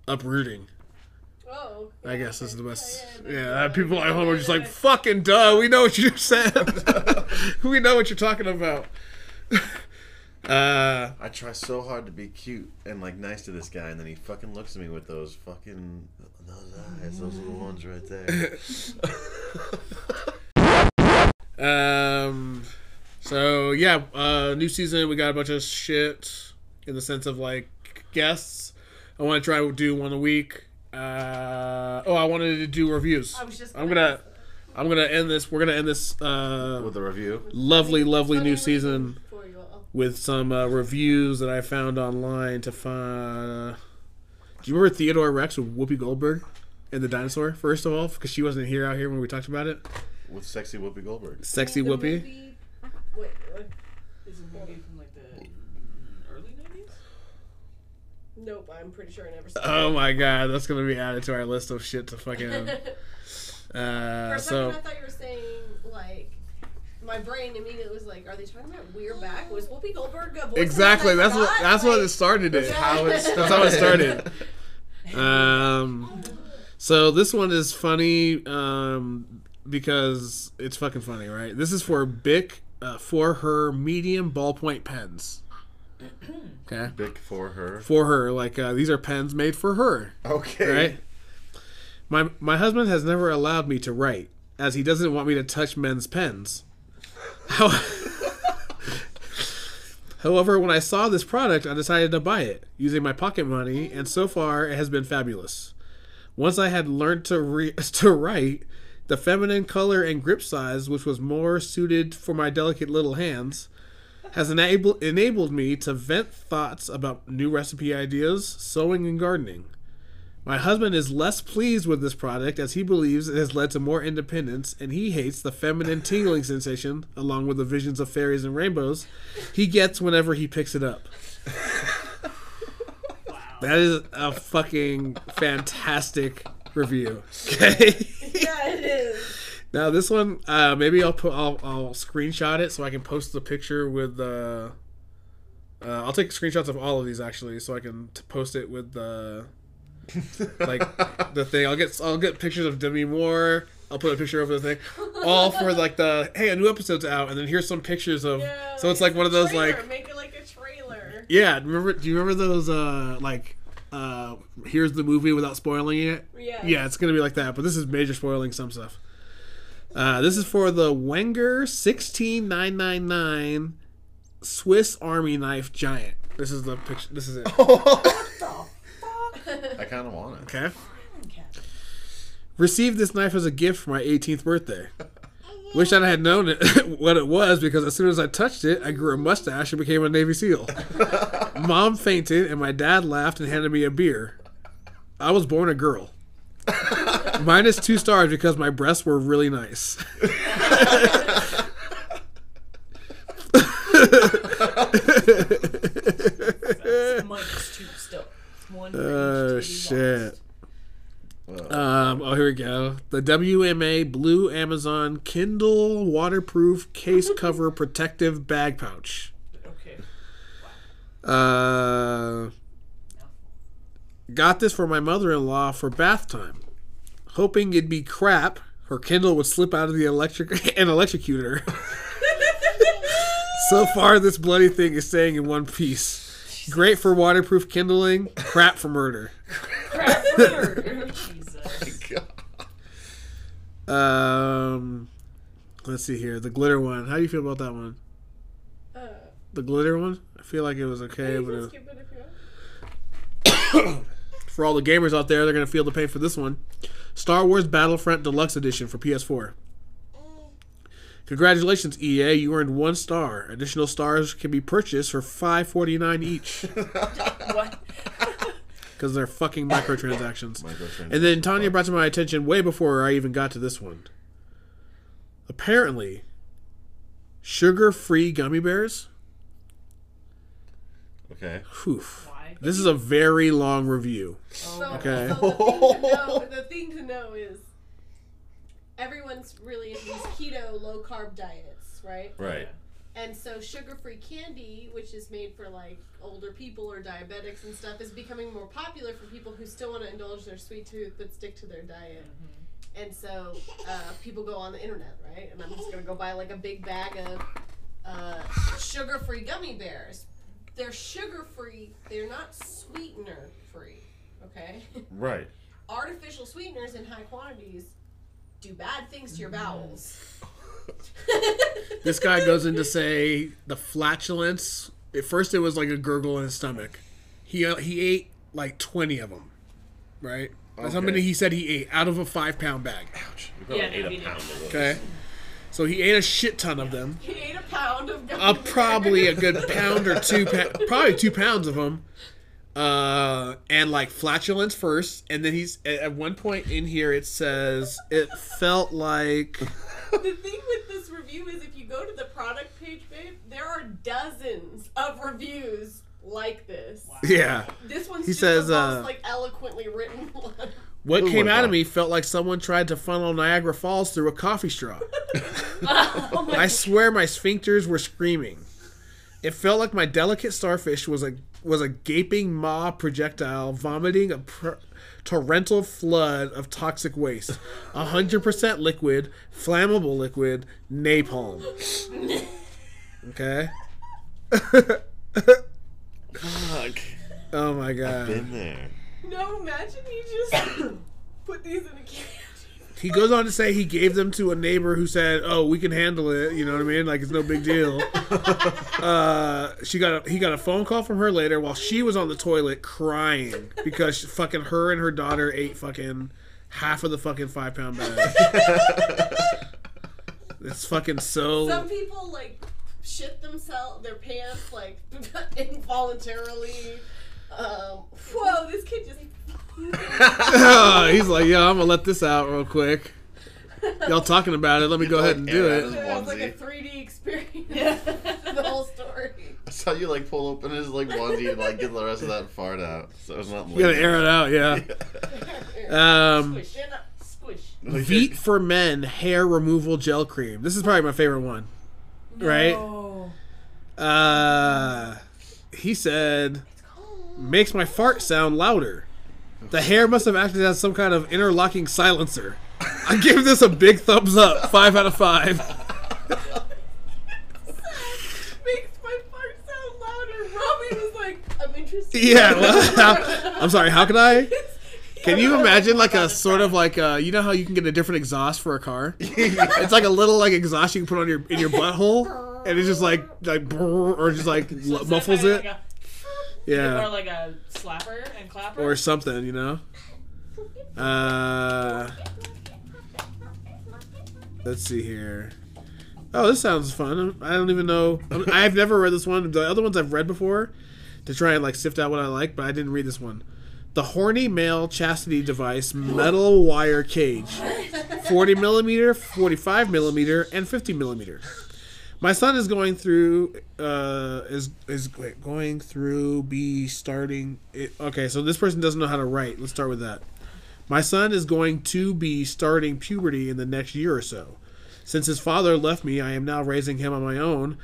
Uprooting. Oh. Okay. I guess this is the best... Yeah, people at home are just like, fucking duh, we know what you said. We know what you're talking about. I try so hard to be cute and like nice to this guy, and then he fucking looks at me with those fucking eyes. Those little ones right there. So yeah, new season. We got a bunch of shit in the sense of like guests. I want to try to do one a week. I wanted to do reviews. I'm gonna end this. We're gonna end this with a review. Lovely new season. With some reviews that I found online to find... Do you remember Theodore Rex with Whoopi Goldberg and the dinosaur, first of all? Because she wasn't out here when we talked about it. With sexy Whoopi Goldberg. Sexy Whoopi. Movie... Wait, what? Is it a movie from like the early 90s? Nope, I'm pretty sure I never saw it. Oh my god, that's going to be added to our list of shit to fucking... For a second, I thought you were saying, like... My brain immediately was like, "Are they talking about We're Back?" Was Whoopi Goldberg a voice? Exactly. That's what it started. That's how it started. So this one is funny because it's fucking funny, right? This is for Bic for her medium ballpoint pens. Okay. Bic for her. Like these are pens made for her. Okay. Right. My husband has never allowed me to write, as he doesn't want me to touch men's pens. However, when I saw this product, I decided to buy it using my pocket money, and so far it has been fabulous. Once I had learned to write, the feminine color and grip size, which was more suited for my delicate little hands, has enabled me to vent thoughts about new recipe ideas, sewing, and gardening. My husband is less pleased with this product, as he believes it has led to more independence, and he hates the feminine tingling sensation, along with the visions of fairies and rainbows, he gets whenever he picks it up. Wow. That is a fucking fantastic review. Okay. Yeah, it is. Now this one, maybe I'll screenshot it so I can post the picture with the. I'll take screenshots of all of these actually, so I can post it with the. Like the thing, I'll get pictures of Demi Moore. I'll put a picture of the thing, all for like the hey, a new episode's out, and then here's some pictures of. Yeah, so it's like one of those trailer. Like make it like a trailer. Yeah, remember? Do you remember those here's the movie without spoiling it? Yeah. Yeah, it's gonna be like that, but this is major spoiling some stuff. This is for the Wenger 16999 Swiss Army knife giant. This is the picture. This is it. I kind of want it. Okay. Received this knife as a gift for my 18th birthday. Wish I had known what it was, because as soon as I touched it, I grew a mustache and became a Navy SEAL. Mom fainted, and my dad laughed and handed me a beer. I was born a girl. Minus 2 stars because my breasts were really nice. Minus 2 stars. Oh, shit. Here we go. The WMA Blue Amazon Kindle Waterproof Case Cover Protective Bag Pouch. Okay. Wow. Got this for my mother-in-law for bath time. Hoping it'd be crap, her Kindle would slip out of the electrocute her. So far, this bloody thing is staying in one piece. Great for waterproof kindling, crap for murder. Crap for murder. Jesus. Oh my God. Let's see here. The glitter one. How do you feel about that one? The glitter one? I feel like it was okay. But it skip it if you want. For all the gamers out there, they're going to feel the pain for this one. Star Wars Battlefront Deluxe Edition for PS4. Congratulations, EA. You earned 1 star. Additional stars can be purchased for $5.49 each. What? Because they're fucking microtransactions. And then Tanya brought to my attention way before I even got to this one. Apparently, sugar-free gummy bears. Okay. Oof. This is a very long review. Oh. Okay. So the thing to know is everyone's really into these keto, low-carb diets, right? Right. And so sugar-free candy, which is made for, like, older people or diabetics and stuff, is becoming more popular for people who still want to indulge their sweet tooth but stick to their diet. Mm-hmm. And so people go on the internet, right? And I'm just going to go buy, like, a big bag of sugar-free gummy bears. They're sugar-free. They're not sweetener-free, okay? Right. Artificial sweeteners in high quantities do bad things to your bowels. This guy goes in to say the flatulence. At first, it was like a gurgle in his stomach. He ate like 20 of them, right? Okay. That's how many he said he ate out of a 5-pound bag. Ouch. He probably ate a pound of those. Okay. So he ate a shit ton of them. He ate a pound of them. Probably a good pound or two, probably 2 pounds of them. And like flatulence first, and then he's at one point in here it says it felt like. The thing with this review is if you go to the product page, babe, there are dozens of reviews like this. Wow. Yeah. This one's he just says, the most like eloquently written one. What came out of me felt like someone tried to funnel Niagara Falls through a coffee straw. Oh my God. Swear my sphincters were screaming. It felt like my delicate starfish was a gaping maw projectile vomiting a torrential flood of toxic waste. 100% liquid, flammable liquid, napalm. Okay? Fuck. Oh my God. I've been there. No, imagine you just put these in a can. He goes on to say he gave them to a neighbor who said, "Oh, we can handle it." You know what I mean? Like it's no big deal. He got a phone call from her later while she was on the toilet crying because fucking her and her daughter ate fucking half of the fucking 5-pound bag. It's fucking so. Some people like shit themselves, their pants like involuntarily. Whoa! This kid just. He's like, yo, I'm gonna let this out real quick. Y'all talking about it? Let me go ahead and do it. It's like a 3D experience. Yeah. The whole story. I saw you like pull open his like onesie and like get the rest of that fart out. So it's not. You gotta air it out, yeah. Squish. Veet for Men hair removal gel cream. This is probably my favorite one. No. Right? He said, makes my fart sound louder. The hair must have acted as some kind of interlocking silencer. I give this a big thumbs up. 5 out of 5. Makes my fart sound louder. Robbie was like, I'm interested. Yeah. Well, I'm sorry. How could I? Can you imagine like a sort of like a, you know how you can get a different exhaust for a car? It's like a little like exhaust you can put on in your butthole, and it's just like or just like muffles it. Yeah. Or like a slapper and clapper. Or something, you know? Let's see here. Oh, this sounds fun. I don't even know. I've never read this one. The other ones I've read before to try and like sift out what I like, but I didn't read this one. The Horny Male Chastity Device Metal Wire Cage. 40 millimeter, 45 millimeter, and 50 millimeter. My son is going through Okay, so this person doesn't know how to write. Let's start with that. My son is going to be starting puberty in the next year or so. Since his father left me, I am now raising him on my own.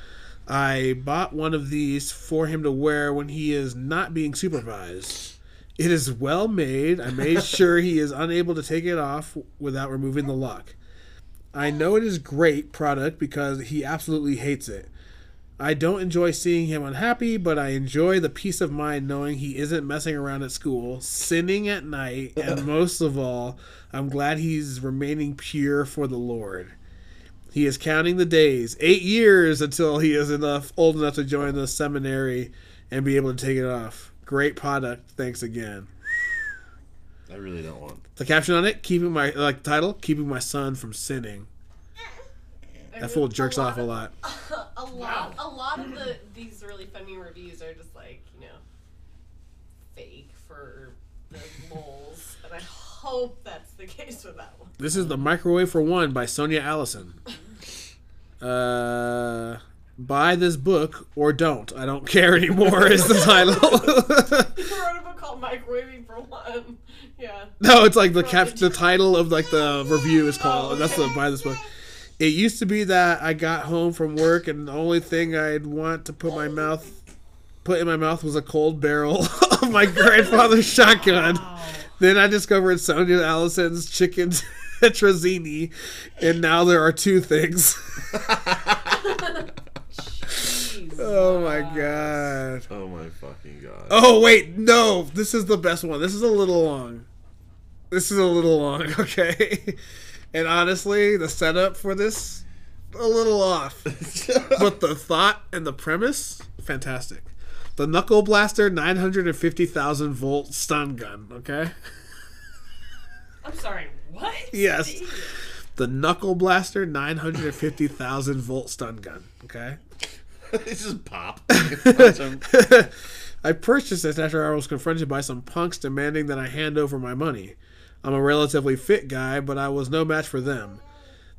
I bought one of these for him to wear when he is not being supervised. It is well made. I made sure he is unable to take it off without removing the lock. I know it is great product because he absolutely hates it. I don't enjoy seeing him unhappy, but I enjoy the peace of mind knowing he isn't messing around at school, sinning at night, and most of all, I'm glad he's remaining pure for the Lord. He is counting the days, 8 years until he is old enough to join the seminary and be able to take it off. Great product. Thanks again. I really don't want the caption on it. Keeping my son from sinning. That fool jerks off a lot. A lot of these really funny reviews are just like, you know, fake for the lols, and I hope that's the case with that one. This is The Microwave for One by Sonia Allison. Buy this book or don't. I don't care anymore is the title. You wrote a book called Microwaving for One. Yeah. No, it's like the title of like the review is called. That's the buy this book. It used to be that I got home from work and the only thing I'd want to put in my mouth was a cold barrel of my grandfather's shotgun. Wow. Then I discovered Sonia Allison's chicken tetrazzini, and now there are two things. Oh my god. Oh my fucking god. Oh wait, no. This is the best one. This is a little long. Okay. And honestly, the setup for this, a little off. But the thought and the premise, fantastic. The Knuckle Blaster 950,000 volt stun gun, okay? I'm sorry, what? Yes. The Knuckle Blaster 950,000 volt stun gun, okay? This is pop. I purchased this after I was confronted by some punks demanding that I hand over my money. I'm a relatively fit guy, but I was no match for them.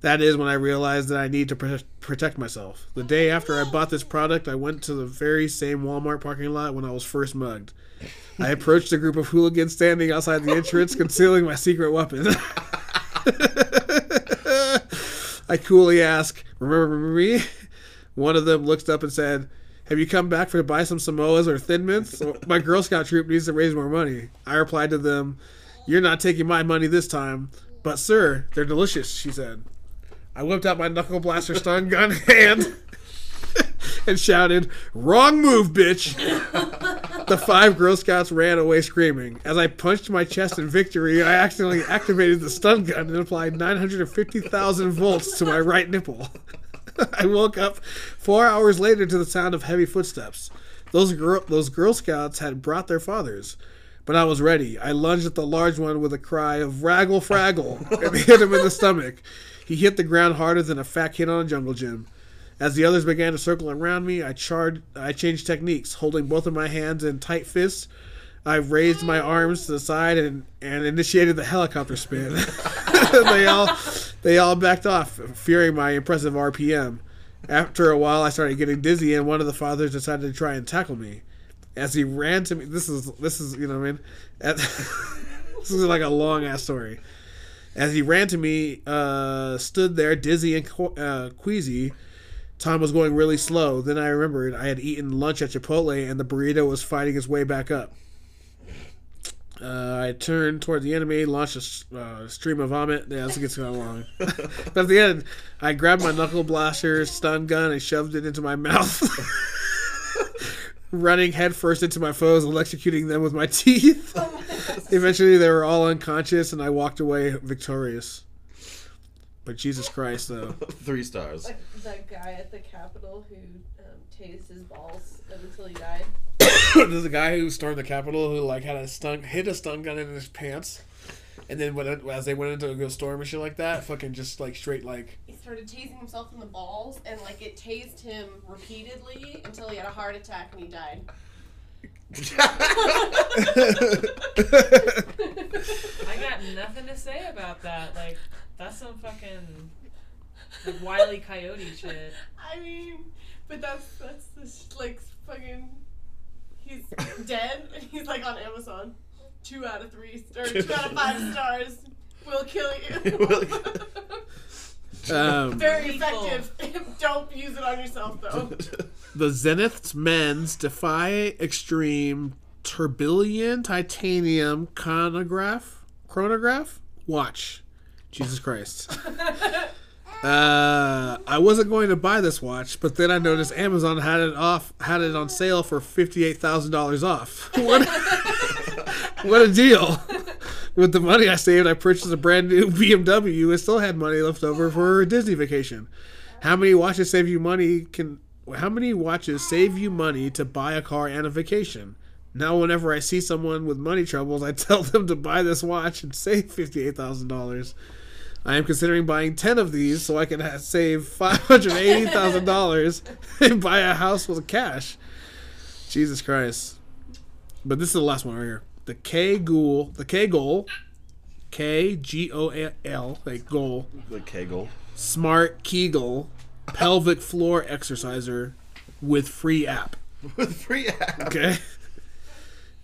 That is when I realized that I need to protect myself. The day after I bought this product, I went to the very same Walmart parking lot when I was first mugged. I approached a group of hooligans standing outside the entrance, concealing my secret weapon. I coolly asked, "Remember me?" One of them looked up and said, "Have you come back to buy some Samoas or Thin Mints? My Girl Scout troop needs to raise more money." I replied to them, "You're not taking my money this time." "But sir, they're delicious," she said. I whipped out my knuckle blaster stun gun hand and shouted, "Wrong move, bitch!" The 5 Girl Scouts ran away screaming. As I punched my chest in victory, I accidentally activated the stun gun and applied 950,000 volts to my right nipple. I woke up 4 hours later to the sound of heavy footsteps. Those Girl Scouts had brought their fathers. When I was ready, I lunged at the large one with a cry of "Raggle Fraggle" and hit him in the stomach. He hit the ground harder than a fat kid on a jungle gym. As the others began to circle around me, I changed techniques, holding both of my hands in tight fists. I raised my arms to the side and initiated the helicopter spin. They all backed off, fearing my impressive RPM. After a while, I started getting dizzy, and one of the fathers decided to try and tackle me. As he ran to me, this is you know what I mean. This is like a long ass story. As he ran to me, stood there dizzy and queasy. Time was going really slow. Then I remembered I had eaten lunch at Chipotle, and the burrito was fighting its way back up. I turned toward the enemy, launched a stream of vomit. Yeah, this gets kind of long. But at the end, I grabbed my knuckle blaster stun gun and shoved it into my mouth. Running headfirst into my foes and electrocuting them with my teeth. Eventually, they were all unconscious, and I walked away victorious. But Jesus Christ, though. 3 stars. Like that guy at the Capitol who tased his balls until he died. There's a guy who stormed the Capitol who like had a stun gun in his pants, and then as they went into a storm and shit like that, fucking just like straight like... He started tasing himself in the balls, and like it tased him repeatedly until he had a heart attack and he died. I got nothing to say about that. Like, that's some fucking like Wile E. Coyote shit. I mean, but that's the like fucking... He's dead and he's like on Amazon. 2 out of 5 stars. We'll kill you. Very effective. Don't use it on yourself, though. The Zenith's Men's Defy Extreme Turbillion Titanium Chronograph? Watch. Jesus Christ. I wasn't going to buy this watch, but then I noticed Amazon had it on sale for $58,000 off. What a deal. With the money I saved, I purchased a brand new BMW and still had money left over for a Disney vacation. How many watches save you money to buy a car and a vacation? Now whenever I see someone with money troubles, I tell them to buy this watch and save $58,000. I am considering buying 10 of these so I can save $580,000 and buy a house with cash. Jesus Christ. But this is the last one right here. The K-Goal, K-G-O-L, like goal. The K-Goal. Smart Kegel, pelvic floor exerciser with free app. With free app. Okay.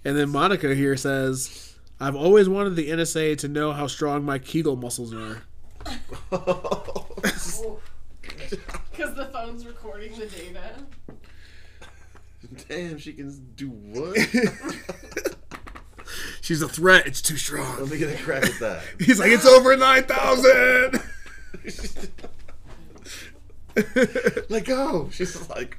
And then Monica here says, I've always wanted the NSA to know how strong my Kegel muscles are. Because the phone's recording the data. Damn, she can do what? She's a threat. It's too strong. Let me get a crack at that. He's like, it's over 9,000. Let go. She's like,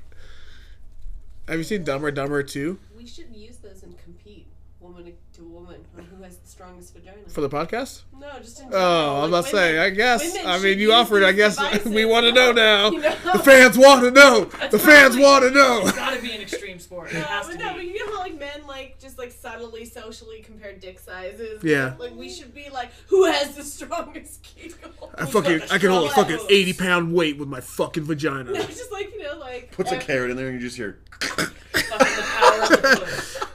have you seen Dumber Dumber 2? We should use those and compete. Woman to woman on who has the strongest vagina. For the podcast? No, just in general. Oh, I'm about to say, I guess. I mean, you offered, I guess. We want to know now. You know? The fans want to know. The fans want to know. It's got to be an extreme sport. It has to be. No, but you know how like men like just like subtly socially compare dick sizes? Yeah. Like we should be like, who has the strongest Kegel? I can hold a fucking 80-pound weight with my fucking vagina. No, just like, you know, like. Puts a carrot in there and you just hear.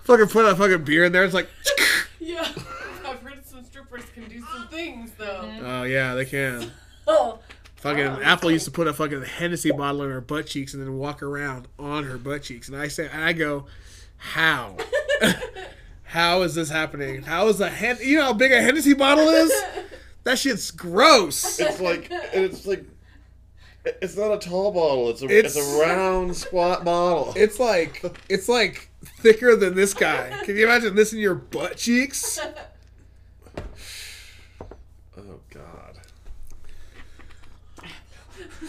Fucking put a fucking beer in there. It's like. Yeah, I've heard some strippers can do some things though. Oh yeah, they can. Oh. Fucking Apple used to put a fucking Hennessy bottle in her butt cheeks and then walk around on her butt cheeks. And I go, how? How is this happening? How is you know how big a Hennessy bottle is? That shit's gross. It's like. It's not a tall bottle. It's a round, squat bottle. It's like thicker than this guy. Can you imagine this in your butt cheeks? Oh God.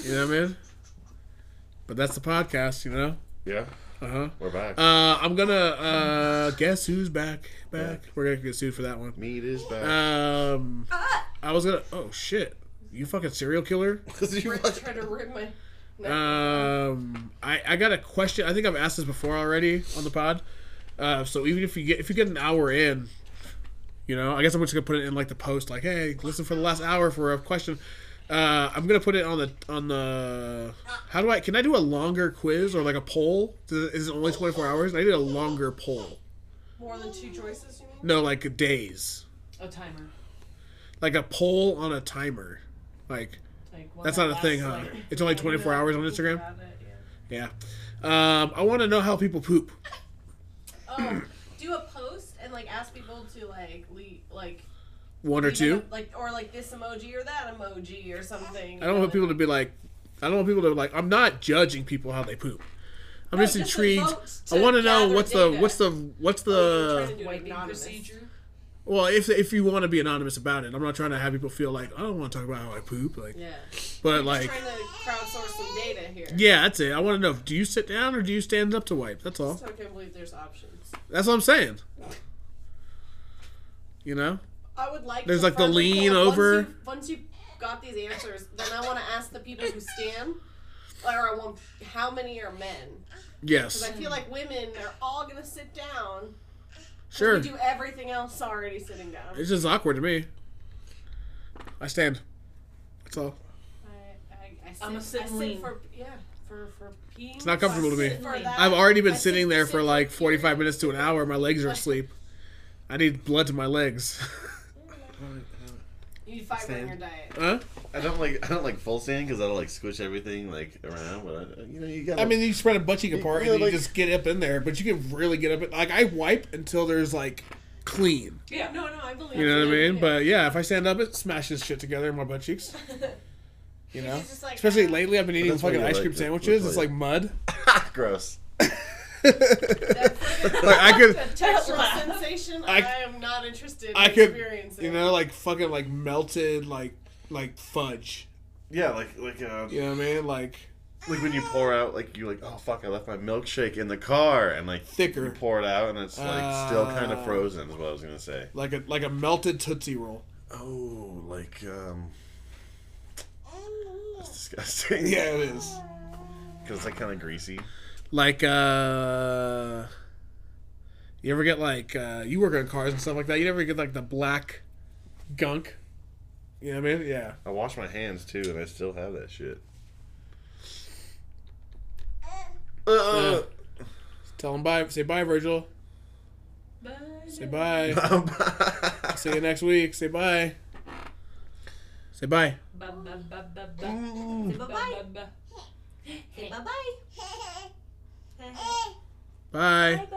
You know what I mean? But that's the podcast, you know. Yeah. Uh huh. We're back. I'm gonna guess who's back. We're gonna get sued for that one. Meat is back. I was gonna. Oh shit. You fucking serial killer! Try to rip my. No. I got a question. I think I've asked this before already on the pod. So even if you get an hour in, you know, I guess I'm just gonna put it in like the post, like, hey, listen for the last hour for a question. I'm gonna put it on the. Can I do a longer quiz or like a poll? Is it only 24 hours? I need a longer poll. More than two choices, you mean? No, like days. A timer. Like a poll on a timer. Like that's not a thing, huh? Like, it's only 24 hours on Instagram? Yeah. I want to know how people poop. Oh, do a post and, like, ask people to, like, one or two? Or this emoji or that emoji or something. I don't want people to, like, I'm not judging people how they poop. I'm just intrigued. I want to know what's the whitening procedure. Well, if you want to be anonymous about it, I'm not trying to have people feel like, I don't want to talk about how I poop. Like, yeah. But like, I'm trying to crowdsource some data here. Yeah, that's it. I want to know, do you sit down or do you stand up to wipe? That's all. So I can't believe there's options. That's what I'm saying. You know? I would like there's like the lean over. Once you've got these answers, then I want to ask the people who stand, or I want how many are men. Yes. Because I feel like women are all going to sit down. Sure. We do everything else already sitting down. It's just awkward to me. I stand. That's all. I sit for peeing. It's not comfortable to me. I've already been sitting there for like 45 minutes to an hour. My legs are asleep. I need blood to my legs. You need fiber in your diet. Huh? I don't like full stand because I don't like squish everything like around. But you spread a butt cheek apart and you just get up in there. But you can really get up. Like I wipe until there's like clean. Yeah, no, I believe. You know what I mean? Yeah. But yeah, if I stand up, it smashes shit together in my butt cheeks. You know, like, especially lately, I've been eating fucking ice cream sandwiches. It's like mud. Gross. Like I could textural sensation. I am not interested in experiencing. You know, like fucking like melted like fudge. Yeah, like you know what I mean? Like Like when you pour out, like you're like, oh fuck, I left my milkshake in the car, and like thicker, you pour it out, and it's like still kind of frozen. Is what I was gonna say. Like a melted Tootsie Roll. Oh, like that's disgusting. Yeah, it is. Because it's like kind of greasy. Like you ever get like you work on cars and stuff like that. You never get like the black gunk. You know what I mean? Yeah. I wash my hands too, and I still have that shit. Tell him bye. Say bye, Virgil. Bye. Say bye. Bye. See you next week. Say bye. Say bye. Bye bye bye bye bye. Say bye bye. Say bye bye. Bye. Bye.